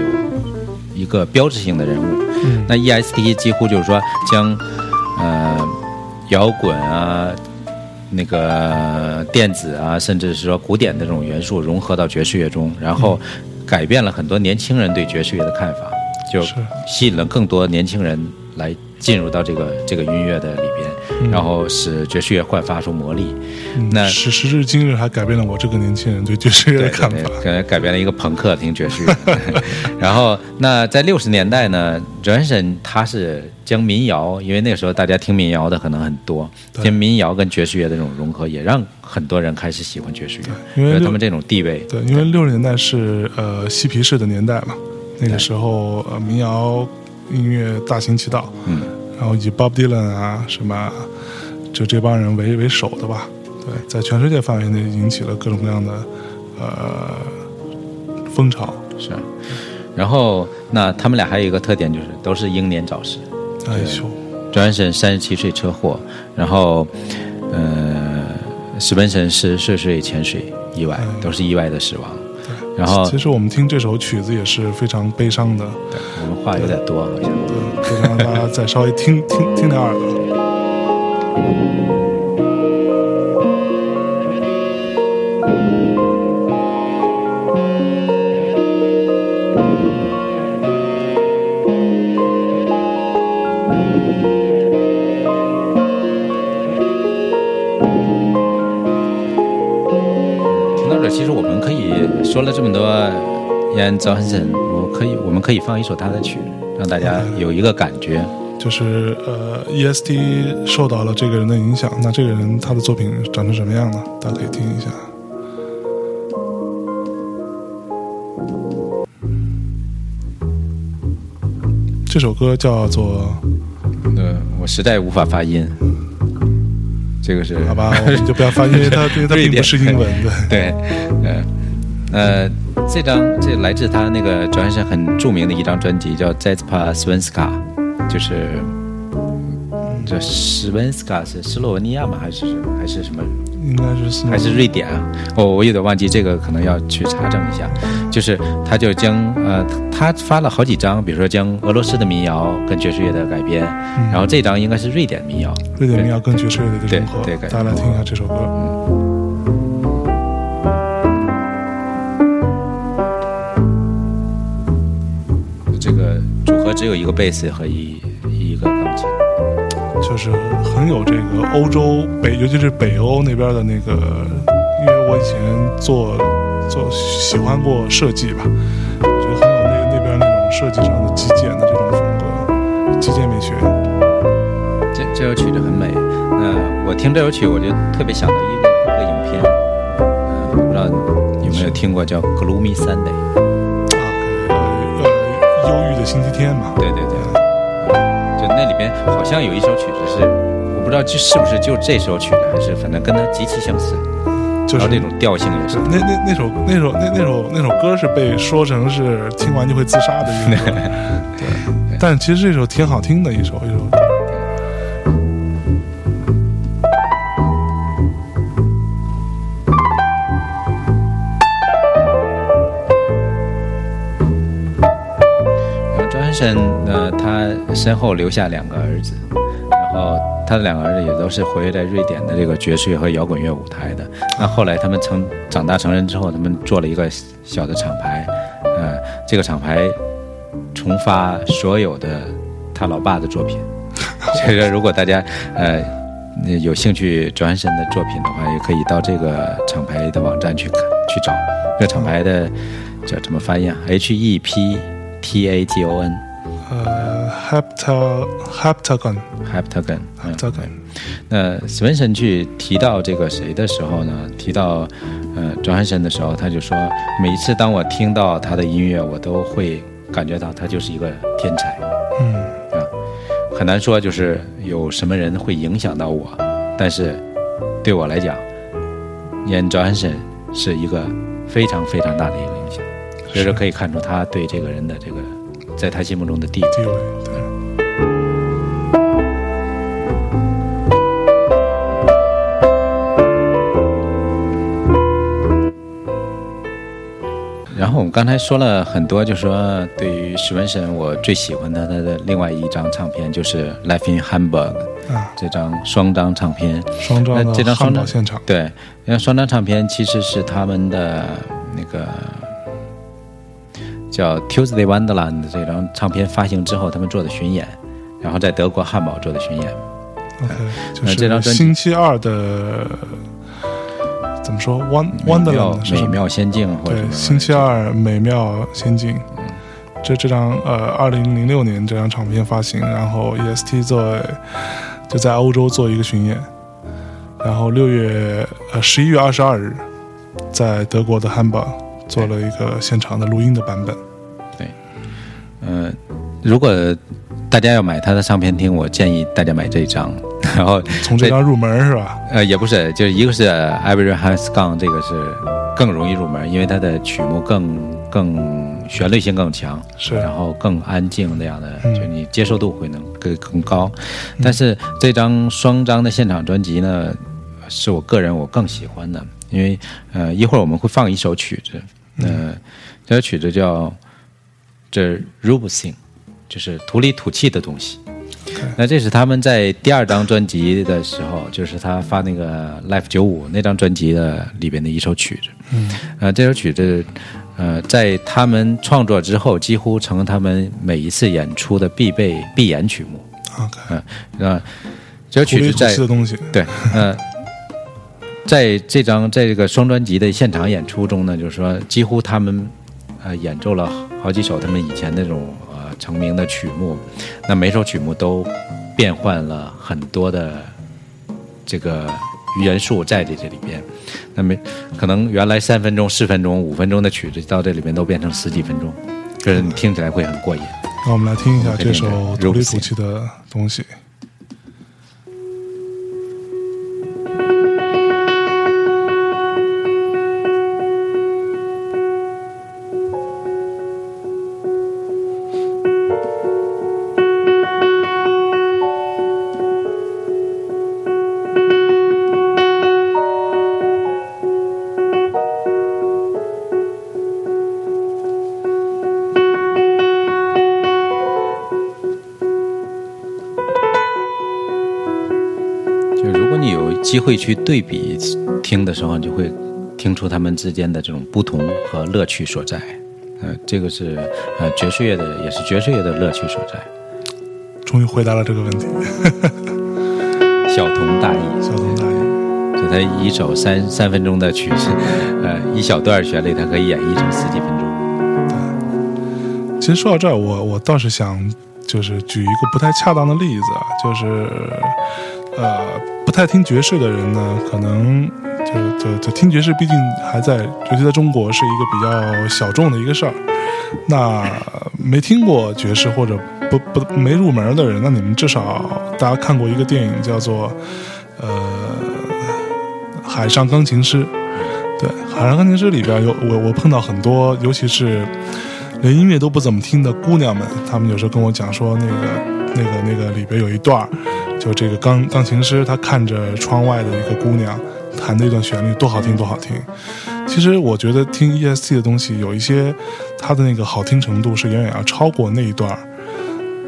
一个标志性的人物。那 E.S.T. 几乎就是说将摇滚啊、那个电子啊，甚至是说古典的这种元素融合到爵士乐中，然后改变了很多年轻人对爵士乐的看法，就吸引了更多年轻人来进入到这个音乐的里边，然后使爵士乐焕发出魔力。那时至今日还改变了我这个年轻人对爵士乐的看法，改变了一个朋克听爵士乐。然后那在60年代呢， Johnson 他是将民谣，因为那个时候大家听民谣的可能很多，将民谣跟爵士乐的这种融合也让很多人开始喜欢爵士乐，因为他们这种地位。对，因为60年代是嬉皮士的年代嘛，那个时候民谣音乐大行其道，然后以 Bob Dylan 啊什么就这帮人为首的吧，对，在全世界范围内引起了各种各样的风潮。是，然后那他们俩还有一个特点就是都是英年早逝。哎呦，Johnson 37岁车祸，然后史本神40岁潜水意外，都是意外的死亡。然后其实我们听这首曲子也是非常悲伤的，对，我们话有点多好像，对，就让大家再稍微听点耳朵。说了这么多 Ian Johnson， 我们可以放一首他的曲，让大家有一个感觉，就是E.S.T. 受到了这个人的影响，那这个人他的作品长成什么样呢？大家可以听一下。这首歌叫做，我实在无法发音。这个是好吧，我们就不要发音，因为它并不是英文的。对，这来自他那个Johnson很著名的一张专辑叫 Zespa Svenska， 就是这Svenska是斯洛文尼亚吗？还是什么？应该是还是瑞典啊？我有点忘记，这个可能要去查证一下。就是他就将他发了好几张，比如说将俄罗斯的民谣跟爵士乐的改编，然后这张应该是瑞典民谣，瑞典民谣跟爵士乐的一个融合。对，大家来听一下这首歌。只有一个贝斯和一个钢琴，就是很有这个欧洲尤其是北欧那边的那个，因为我以前做喜欢过设计吧，觉得很有那边那种设计上的极简的这种风格，极简美学。这首曲子很美，我听这首曲我就特别想到一个影片，我不知道有没有听过叫 Gloomy Sunday。星期天嘛，对，就那里边好像有一首曲子是，我不知道是不是就这首曲子，还是反正跟它极其相似，就是那种调性也是。那首歌是被说成是听完就会自杀的一首，对，但其实这首挺好听的一首歌。他身后留下两个儿子，然后他的两个儿子也都是活跃在瑞典的这个爵士乐和摇滚乐舞台的。那后来他们长大成人之后，他们做了一个小的厂牌，这个厂牌重发所有的他老爸的作品。所以说，如果大家有兴趣Johnson的作品的话，也可以到这个厂牌的网站去找。这个厂牌的叫怎么发音啊 ？HEPTAGON。HEPTAGON， 那Svensson去提到这个谁的时候呢？提到Johnson的时候，他就说，每一次当我听到他的音乐，我都会感觉到他就是一个天才。很难说就是有什么人会影响到我，但是对我来讲，Ian Johnson是一个非常非常大的一个影响，就是可以看出他对这个人的这个。在他心目中的地位，对。然后我们刚才说了很多，就说对于史文神，我最喜欢的他的另外一张唱片就是《Life in Hamburg》这张双张唱片，双张的汉堡现场。对，那双张唱片其实是他们的那个。叫 Tuesday Wonderland 这张唱片发行之后，他们做的巡演，然后在德国汉堡做的巡演， OK， 这张专辑星期二的怎么说 Wonderland 美妙仙境，或者对星期二美妙仙境，这张2006年这张唱片发行，然后 E.S.T. 就在欧洲做一个巡演，然后11月22日在德国的 Hamburg 做了一个现场的录音的版本。对，如果大家要买他的唱片听，我建议大家买这一张，然后从这张入门是吧？也不是，就是一个是 Everyone Has Gone， 这个是更容易入门，因为它的曲目更旋律性更强，是，然后更安静那样的，就你接受度会能更高。但是这张双张的现场专辑呢，是我个人更喜欢的，因为一会儿我们会放一首曲子，这首曲子叫这 Rub Sing， 就是土里土气的东西。Okay. 那这是他们在第二张专辑的时候，就是他发那个 Live95 那张专辑的里边的一首曲子。这首曲子在他们创作之后，几乎成了他们每一次演出的必演曲目。OK， 这首曲子在土里土气的东西，对，在这个双专辑的现场演出中呢，就是说几乎他们演奏了好几首他们以前那种成名的曲目，那每首曲目都变换了很多的这个元素在这里边，那么可能原来3分钟、4分钟、5分钟的曲子到这里边都变成10几分钟，就是你听起来会很过瘾。那我们来听一下这首土里土气的东西。机会去对比听的时候，你就会听出他们之间的这种不同和乐趣所在。这个是爵士乐的，也是爵士乐的乐趣所在。终于回答了这个问题，小童大意，小童大意。就他一首三分钟的曲子，一小段旋律，他可以演绎成10几分钟。对，其实说到这儿，我倒是想就是举一个不太恰当的例子啊，就是不太听爵士的人呢，可能就听爵士，毕竟还在，尤其在中国是一个比较小众的一个事儿。那没听过爵士或者没入门的人，那你们至少大家看过一个电影叫做《海上钢琴师》。对，《海上钢琴师》里边有我碰到很多，尤其是连音乐都不怎么听的姑娘们，她们有时候跟我讲说那个里边有一段，就这个钢琴师他看着窗外的一个姑娘弹的一段旋律，多好听多好听。其实我觉得听 E.S.T. 的东西有一些它的那个好听程度是远远要超过那一段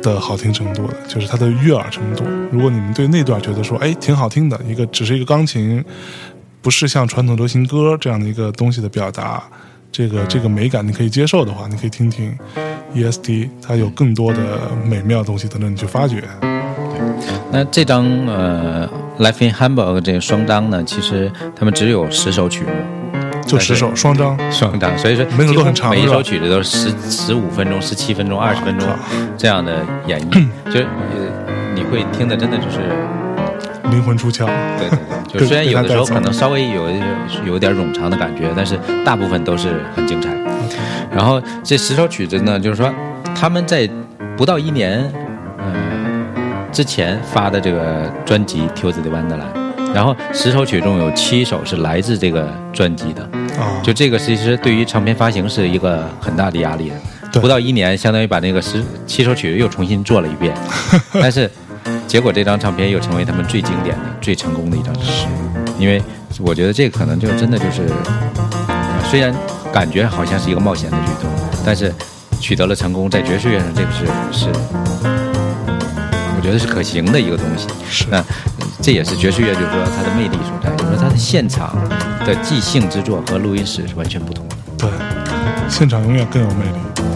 的好听程度的，就是它的悦耳程度。如果你们对那段觉得说挺好听的，只是一个钢琴，不是像传统流行歌这样的一个东西的表达，这个美感你可以接受的话，你可以听听 E.S.T. 它有更多的美妙的东西等着你去发掘。那这张Life in Hamburg 这个双张呢，其实他们只有10首曲目，就10首双张，所以说每首都很长，每一首曲子都15分钟、17分钟、20分钟这样的演绎，就是你会听的真的就是灵魂出窍。对，就虽然有的时候可能稍微有点冗长的感觉，但是大部分都是很精彩。然后这10首曲子呢，就是说他们在不到1年之前发的这个专辑 Tuesday Wonderland， 然后10首曲中有7首是来自这个专辑的，就这个其实对于唱片发行是一个很大的压力的，不到1年相当于把那个7首曲又重新做了一遍，但是结果这张唱片又成为他们最经典的、最成功的一张唱片。因为我觉得这个可能就真的就是虽然感觉好像是一个冒险的举动，但是取得了成功，在爵士乐上这个是我觉得是可行的一个东西。是，那这也是爵士乐，就是说它的魅力所在，就是说它的现场的即兴制作和录音室是完全不同的。对，现场永远更有魅力。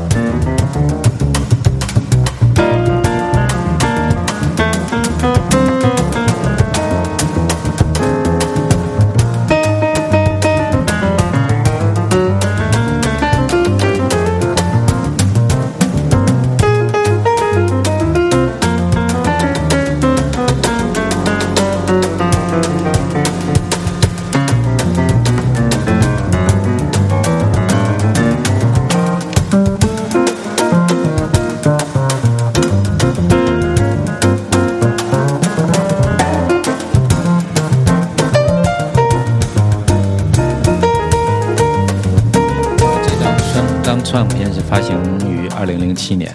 张唱片是发行于2007年，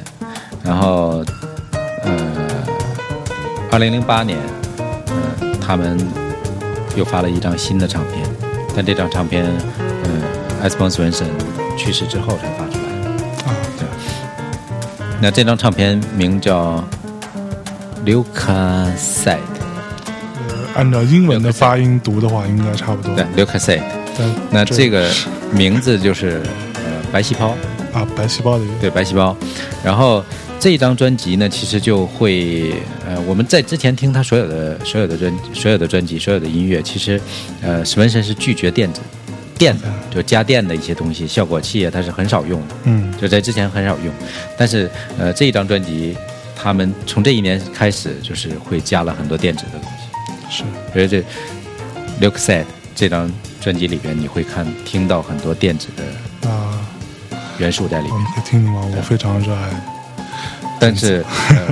然后2008年，他们又发了一张新的唱片，但这张唱片Esbjörn Svensson 去世之后才发出来。啊，对。那这张唱片名叫 Leucocyte， 按照英文的发音读的话应该差不多。对， Leucocyte。那这个名字就是白细胞啊，白细胞的。对，白细胞。然后这一张专辑呢，其实就会我们在之前听他所有的专辑、所有的音乐，其实Svensson 是拒绝电子就家电的一些东西，效果器啊，它是很少用的，就在之前很少用。但是这一张专辑，他们从这一年开始就是会加了很多电子的东西。是，所以这 Leucocyte 这张专辑里边，你会听到很多电子的元素在里面。你听吗？我非常热爱。但是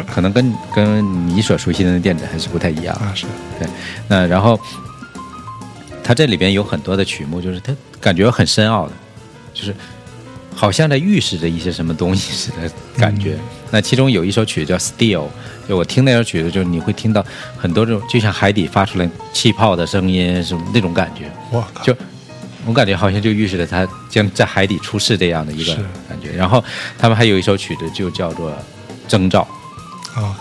可能跟你所熟悉的电子还是不太一样啊。是，对。那然后，他这里边有很多的曲目，就是他感觉很深奥的，就是好像在预示着一些什么东西似的感觉。那其中有一首曲叫 Steel， 就我听那首曲子，就是你会听到很多这种就像海底发出来气泡的声音什么那种感觉。哇，就我感觉好像就预示着他将在海底出世这样的一个感觉。然后他们还有一首曲子就叫做征兆啊，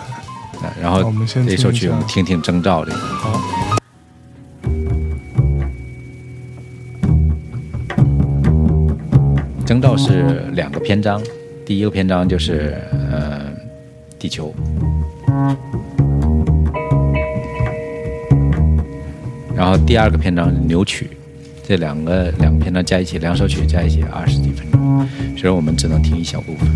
然后这首曲我们听听征兆这个。好。征兆是2个篇章，第一个篇章就是地球，然后第2个篇章牛曲，这两个篇章加一起，2首曲加一起20几分钟，所以我们只能听一小部分。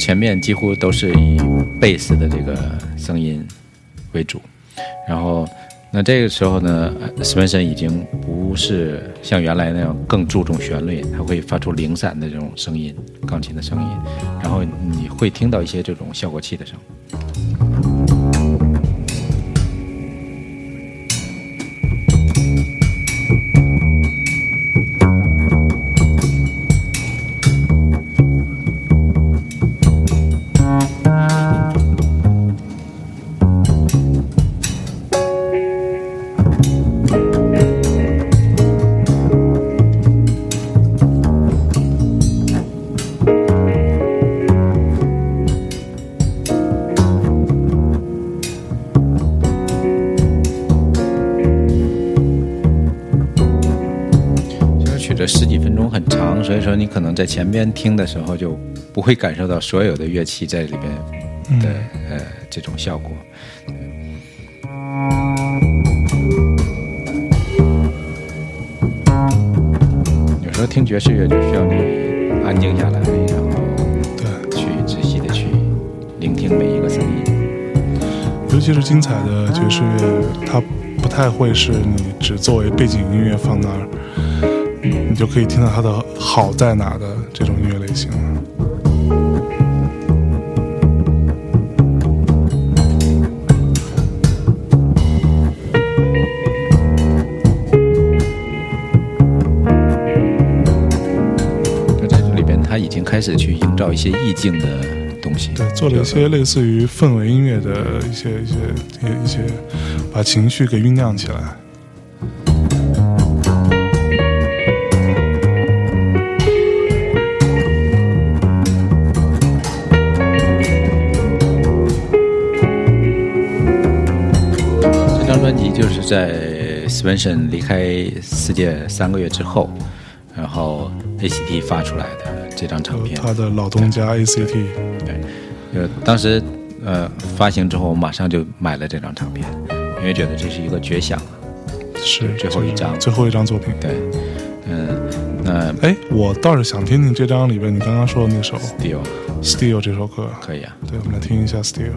前面几乎都是以贝斯的这个声音为主，然后那这个时候呢，Svensson 已经不是像原来那样更注重旋律，他会发出零散的这种声音，钢琴的声音，然后你会听到一些这种效果器的声音。你可能在前边听的时候就不会感受到所有的乐器在里边的这种效果。有时候听爵士乐就需要你安静下来，然后去仔细的去聆听每一个声音。尤其是精彩的爵士乐，它不太会是你只作为背景音乐放那儿，你就可以听到它的好在哪的这种音乐类型。在这里边，他已经开始去营造一些意境的东西，对，做了一些类似于氛围音乐的一些，把情绪给酝酿起来。就是在 Svensson 离开世界3个月之后，然后 ACT 发出来的这张唱片，他的老东家 ACT。 对，当时发行之后我马上就买了这张唱片，因为觉得这是一个绝响，是最后一张作品。对，我倒是想听听这张里边你刚刚说的那首 Steel 这首歌，可以啊？对，我们来听一下 Steel。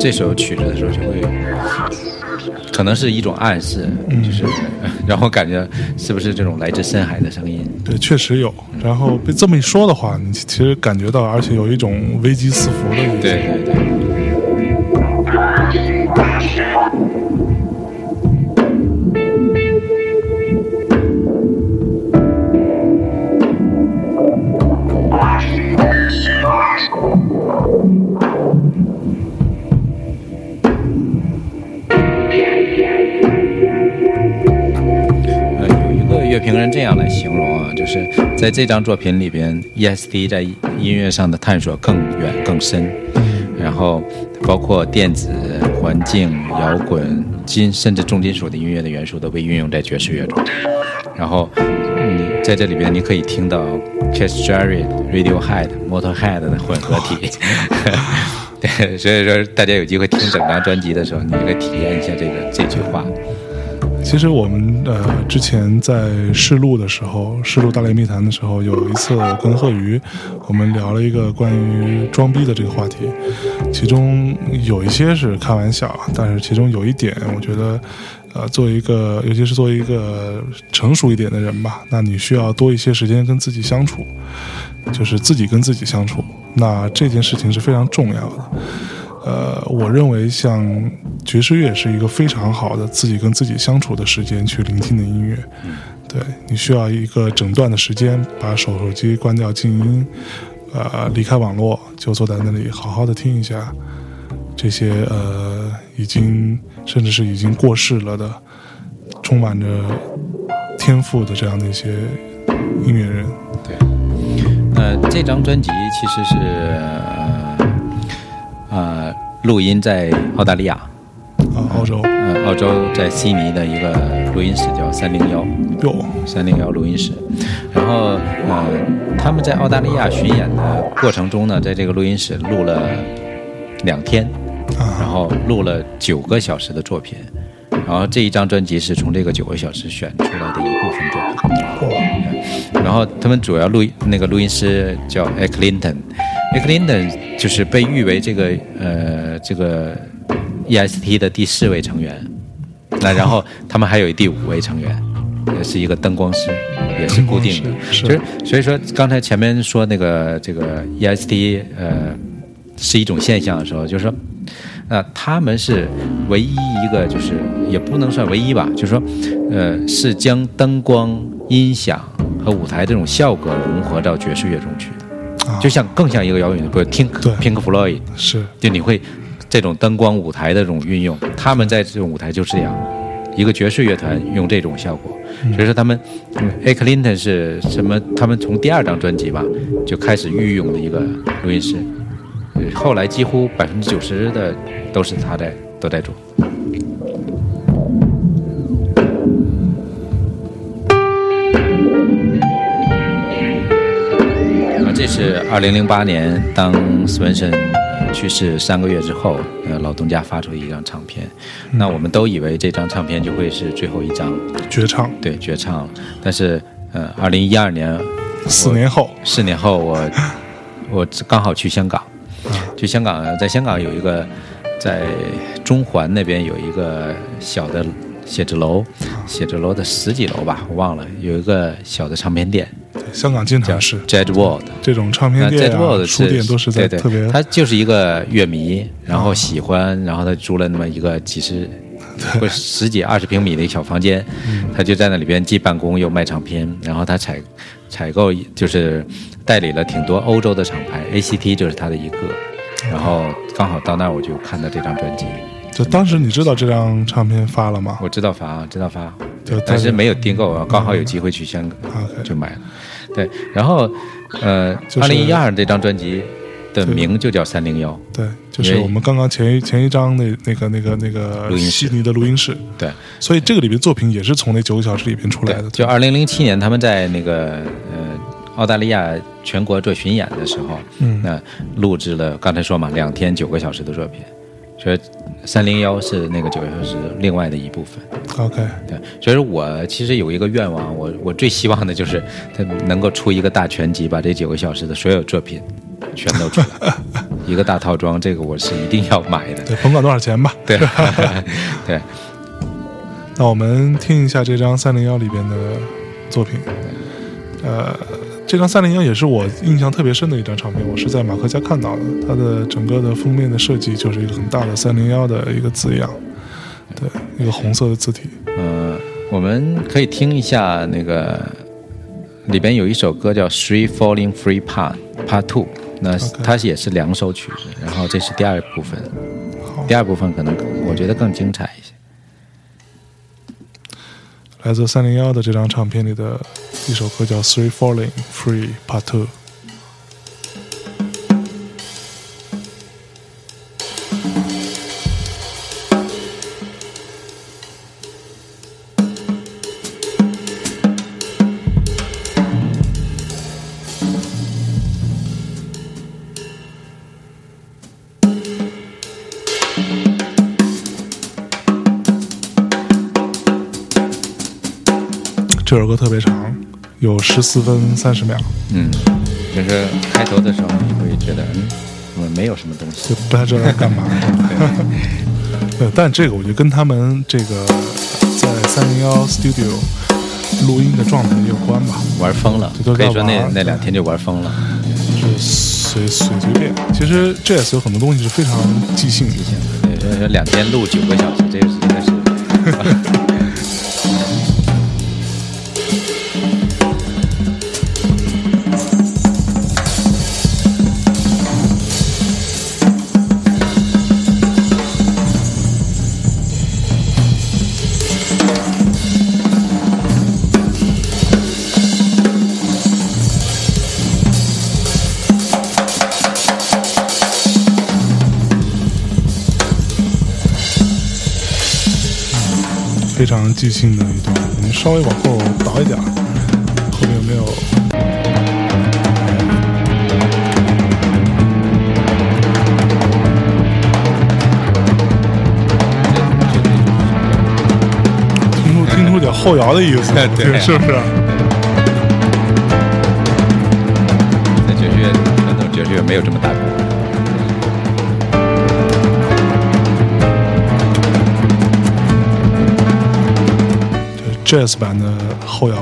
这首曲子的时候，就会可能是一种暗示，就是然后感觉是不是这种来自深海的声音？对，确实有。然后被这么一说的话，你其实感觉到，而且有一种危机四伏的意思。对对对。乐评人这样来形容啊，就是在这张作品里边 ，E.S.T. 在音乐上的探索更远更深，然后包括电子、环境、摇滚、金甚至重金属的音乐的元素都被运用在爵士乐中。然后在这里边你可以听到 Keith Jarrett、Radiohead、Motorhead 的混合体。对，所以说大家有机会听整张专辑的时候，你可以体验一下这句话。其实我们之前在试录大内密谈的时候，有一次我跟贺瑜我们聊了一个关于装逼的这个话题，其中有一些是开玩笑，但是其中有一点我觉得尤其是作为一个成熟一点的人吧，那你需要多一些时间跟自己相处，就是自己跟自己相处，那这件事情是非常重要的。我认为像爵士乐是一个非常好的自己跟自己相处的时间去聆听的音乐，对，你需要一个整段的时间，把手机关掉静音，离开网络，就坐在那里好好的听一下这些已经甚至是已经过世了的充满着天赋的这样的一些音乐人。对，这张专辑其实是录音在澳大利亚，澳洲在悉尼的一个录音室叫301，301录音室。然后他们在澳大利亚巡演的过程中呢，在这个录音室录了2天，然后录了9个小时的作品，然后这一张专辑是从这个9个小时选出来的一部分作品。然后他们主要录音师叫 Eclinton， 就是被誉为这个 E.S.T. 的第4位成员。那然后他们还有第5位成员，也是一个灯光师，也是固定的。所以说刚才前面说那个这个 E.S.T. 是一种现象的时候，就是说，他们是唯一一个，就是也不能算唯一吧，就是说，是将灯光、音响和舞台这种效果融合到爵士乐中去的。就像更像一个摇滚，不是听 Pink Floyd 是，就你会这种灯光舞台的这种运用，他们在这种舞台就是这样，一个爵士乐团用这种效果。所以说他们 Eclinton 是什么？他们从第2张专辑吧就开始御用的一个录音师，后来几乎90%的都是他都在做。这是2008年，当Svensson去世3个月之后，老东家发出一张唱片。那我们都以为这张唱片就会是最后一张绝唱，对，绝唱。但是，2012年，4年后，我刚好去香港，在香港有一个在中环那边有一个小的写字楼的10几楼吧，我忘了，有一个小的唱片店。香港经常是 Jazz World 这种唱片店啊，书店都是在特别。他就是一个乐迷，然后喜欢，然后他租了那么一个10几20平米的一小房间，他就在那里边既办公又卖唱片，然后他采购就是代理了挺多欧洲的厂牌 ，ACT 就是他的一个，然后刚好到那儿我就看到这张专辑。就当时你知道这张唱片发了吗？我知道发，但是没有订购，刚好有机会去香港就买了。对，然后2012这张专辑的名就叫301，对，就是我们刚刚前一张那个悉尼的录音室，对，所以这个里面作品也是从那9个小时里面出来的。就2007年他们在那个澳大利亚全国做巡演的时候，那录制了刚才说嘛，2天9个小时的作品。所以301是那个9个小时另外的一部分。OK， 对，所以我其实有一个愿望，我最希望的就是他能够出一个大全集，把这9个小时的所有作品全都出来，一个大套装，这个我是一定要买的。对，甭管多少钱吧。对，对。那我们听一下这张301里边的作品。这张301也是我印象特别深的一张唱片，我是在马克家看到的。它的整个的封面的设计就是一个很大的301的一个字样，对，一个红色的字体。我们可以听一下那个里边有一首歌叫 3 Falling Free Part 2， 那它也是两首曲子，然后这是第二部分。第二部分可能我觉得更精彩一些。来自301的这张唱片里的一首歌叫 3 Falling Free Part 2。这首歌特别长，有14分30秒。嗯，就是开头的时候你会觉得我没有什么东西，就不太知道干嘛。对，但这个我觉得跟他们这个在301 Studio 录音的状态有关吧，玩疯了，可以说那两天就玩疯了，就是随便。其实 Jazz 有很多东西是非常即兴的，对，两天录9个小时，这个真的是。非常即兴的一段，我们稍微往后倒一点，后面有没有？听出点后摇的意思，对，是不是？在爵士乐，传统爵士乐没有这么大鼓。Jazz 版的后摇，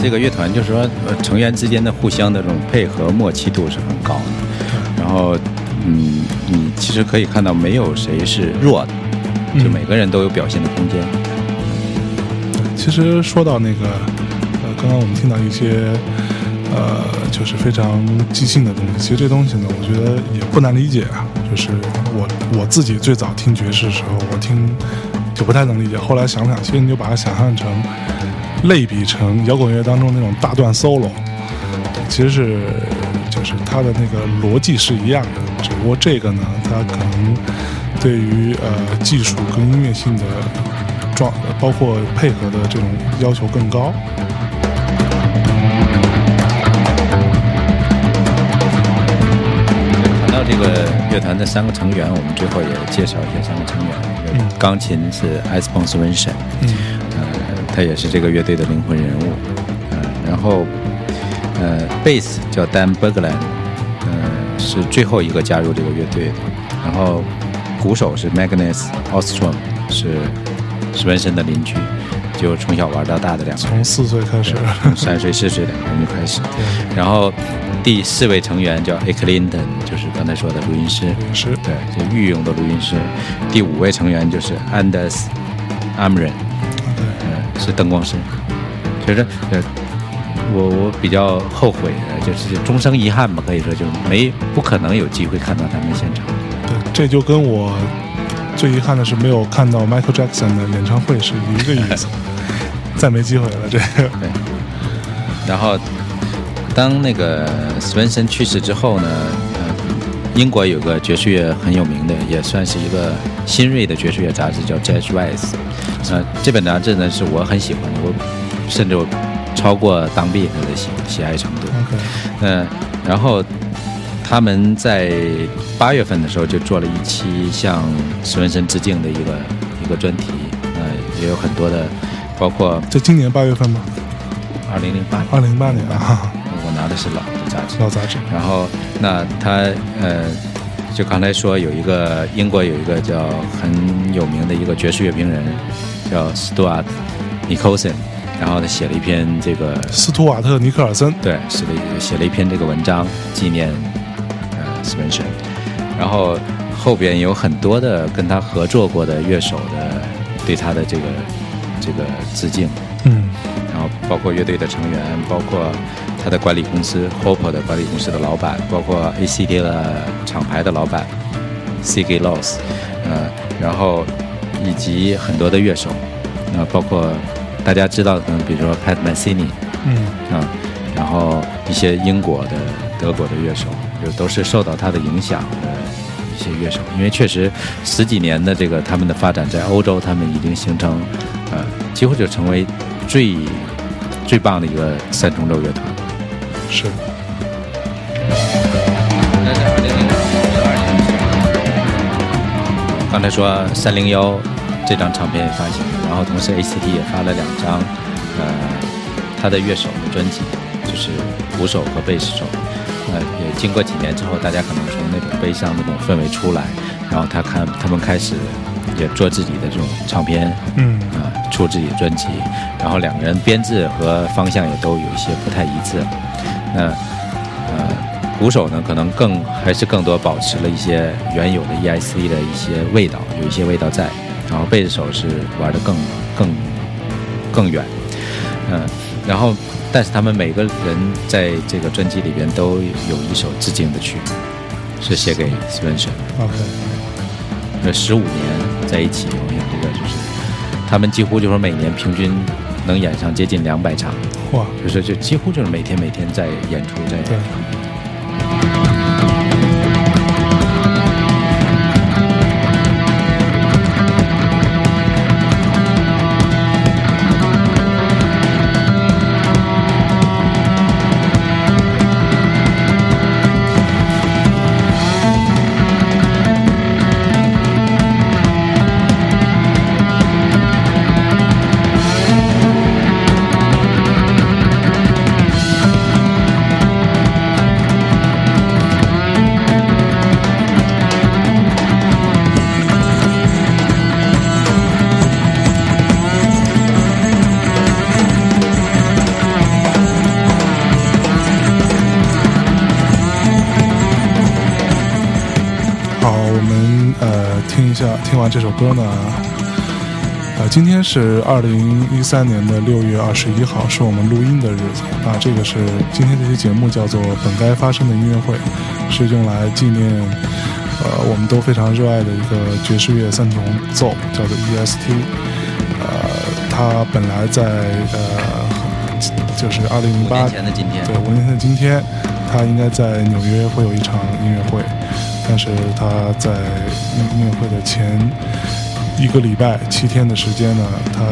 这个乐团就是说，成员之间的互相的这种配合默契度是很高的。然后，你其实可以看到没有谁是弱的，就每个人都有表现的空间。其实说到那个，刚刚我们听到一些，就是非常即兴的东西。其实这东西呢，我觉得也不难理解啊。就是我自己最早听爵士的时候，我听就不太能理解。后来想想，其实你就把它想象成。类比成摇滚乐当中那种大段 solo， 其实是就是它的那个逻辑是一样的，只不过这个呢，它可能对于技术跟音乐性的包括配合的这种要求更高。谈到这个乐团的三个成员，我们最后也介绍一下三个成员。钢琴是 Esbjörn Svensson，他也是这个乐队的灵魂人物，然后，贝斯叫 Dan Berglund， 是最后一个加入这个乐队的。然后，鼓手是 Magnus Öström， 是史文森的邻居，就从小玩到大的两个人。从4岁开始，从3岁4岁两个人就开始。然后，第4位成员叫 Eklinden， 就是刚才说的录音师，对，就御用的录音师。第5位成员就是 Anders Amren。是灯光师，所以说，我比较后悔的，就是终生遗憾吧，可以说就不可能有机会看到他们现场。对，这就跟我最遗憾的是没有看到 Michael Jackson 的演唱会，是一个意思，再没机会了这个。对。然后，当那个 Svensson 去世之后呢，英国有个爵士乐很有名的，也算是一个新锐的爵士乐杂志，叫 Jazz Rise。这本杂志呢是我很喜欢的，我甚至我超过当地人的喜爱程度。然后。他们在8月份的时候就做了一期向Svensson致敬的一个专题，也有很多的，包括这今年8月份吗？2008年啊，我拿的是老杂志。然后那他就刚才说有一个英国有一个叫很有名的一个爵士乐评人叫 Stuart Nicholson， 然后他写了一篇这个斯图瓦特尼克尔森，对，写了一篇这个文章纪念。Svensson， 然后后边有很多的跟他合作过的乐手的对他的这个致敬，然后包括乐队的成员，包括他的管理公司 Hope 的管理公司的老板，包括 ACT 的厂牌的老板 CK Loss， 然后以及很多的乐手，包括大家知道的，比如说 Pat Metheny， 然后一些英国的、德国的乐手。就都是受到他的影响的一些乐手，因为确实十几年的这个他们的发展在欧洲，他们已经形成，几乎就成为最棒的一个三重奏乐团。是。刚才说301这张唱片也发行了，然后同时 ACT 也发了2张，他的乐手的专辑，就是鼓手和贝斯手。也经过几年之后，大家可能从那种悲伤那种氛围出来，然后他们开始也做自己的这种唱片，出自己的专辑，然后两个人编制和方向也都有一些不太一致。那鼓手呢，可能还是更多保持了一些原有的 E.S.T. 的一些味道，有一些味道在，然后贝斯手是玩得更远，然后。但是他们每个人在这个专辑里边都有一首致敬的曲，是写给 Svensson。OK， 15年在一起，我想这个就是他们几乎就是每年平均能演上接近200场，哇！就是几乎就是每天在演出在演出。听完这首歌呢，今天是2013年6月21号，是我们录音的日子。那这个是今天这期节目叫做《本该发生的音乐会》，是用来纪念我们都非常热爱的一个爵士乐三重奏，叫做 E.S.T. 它本来在就是2008年的今天，对，5年前的今天，它应该在纽约会有一场音乐会。但是他在音乐会的前一个礼拜7天的时间呢，他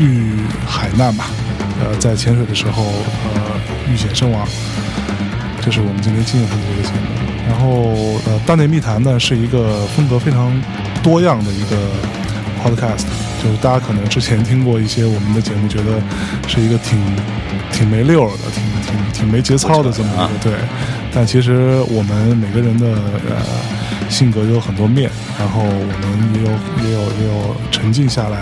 遇海难吧，在潜水的时候遇险身亡。这是我们今天纪念他的一个节目。然后大内密谈呢是一个风格非常多样的一个 podcast， 就是大家可能之前听过一些我们的节目，觉得是一个挺没溜的、挺没节操的这么一个对。但其实我们每个人的性格有很多面，然后我们也有沉浸下来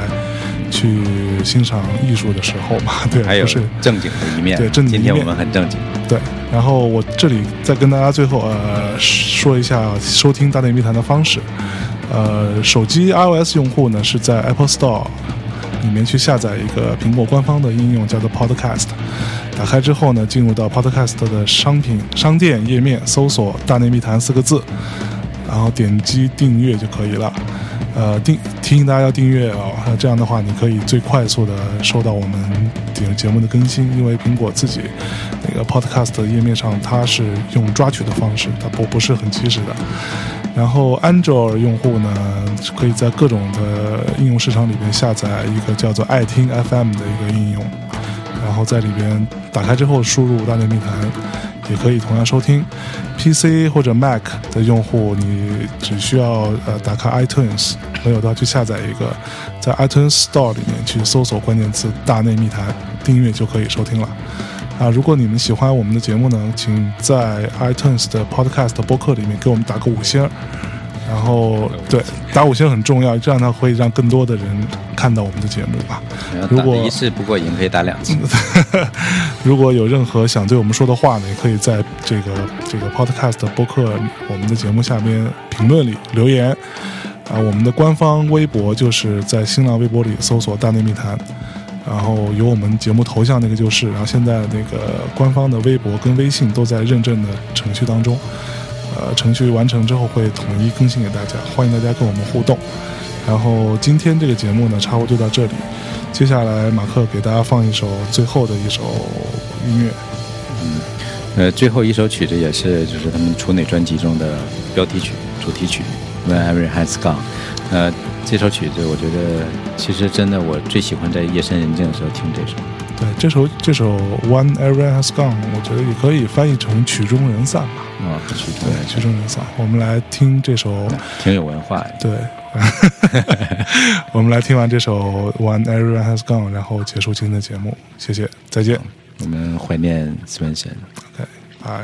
去欣赏艺术的时候嘛，对，还有正经的一面，对，正经一面。今天我们很正经，对。然后我这里再跟大家最后说一下收听大内密谈的方式。手机 iOS 用户呢是在 Apple Store 里面去下载一个苹果官方的应用，叫做 Podcast。打开之后呢，进入到 Podcast 的商店页面，搜索大内密谈4个字，然后点击订阅就可以了。提醒大家要订阅哦，这样的话你可以最快速的收到我们节目的更新，因为苹果自己那个 podcast 的页面上它是用抓取的方式，它不是很及时的。然后安卓用户呢，可以在各种的应用市场里面下载一个叫做爱听 FM 的一个应用，然后在里边打开之后输入大内密谈，也可以同样收听。 PC 或者 Mac 的用户，你只需要打开 iTunes， 没有的话去下载一个，在 iTunes Store 里面去搜索关键词大内密谈，订阅就可以收听了。如果你们喜欢我们的节目呢，请在 iTunes 的 Podcast 播客里面给我们打个5星，然后对，打5星很重要，这样它会让更多的人看到我们的节目吧。如果打1次不过瘾，可以打2次。如果有任何想对我们说的话呢，也可以在这个 podcast 播客我们的节目下面评论里留言。我们的官方微博就是在新浪微博里搜索大内密谈，然后有我们节目头像那个就是，然后现在那个官方的微博跟微信都在认证的程序当中。程序完成之后会统一更新给大家，欢迎大家跟我们互动。然后今天这个节目呢，差不多就到这里。接下来马克给大家放一首最后的一首音乐。最后一首曲子也是就是他们出内专辑中的标题曲、主题曲 When Everyone Has Gone。这首曲子我觉得其实真的我最喜欢在夜深人静的时候听这首。对，这首 When Everyone Has Gone 我觉得也可以翻译成曲终人散吧。对，曲终人散。我们来听这首，挺有文化。对，我们来听完这首 When Everyone Has Gone， 然后结束今天的节目。谢谢，再见。我们怀念斯文森。OK， 拜。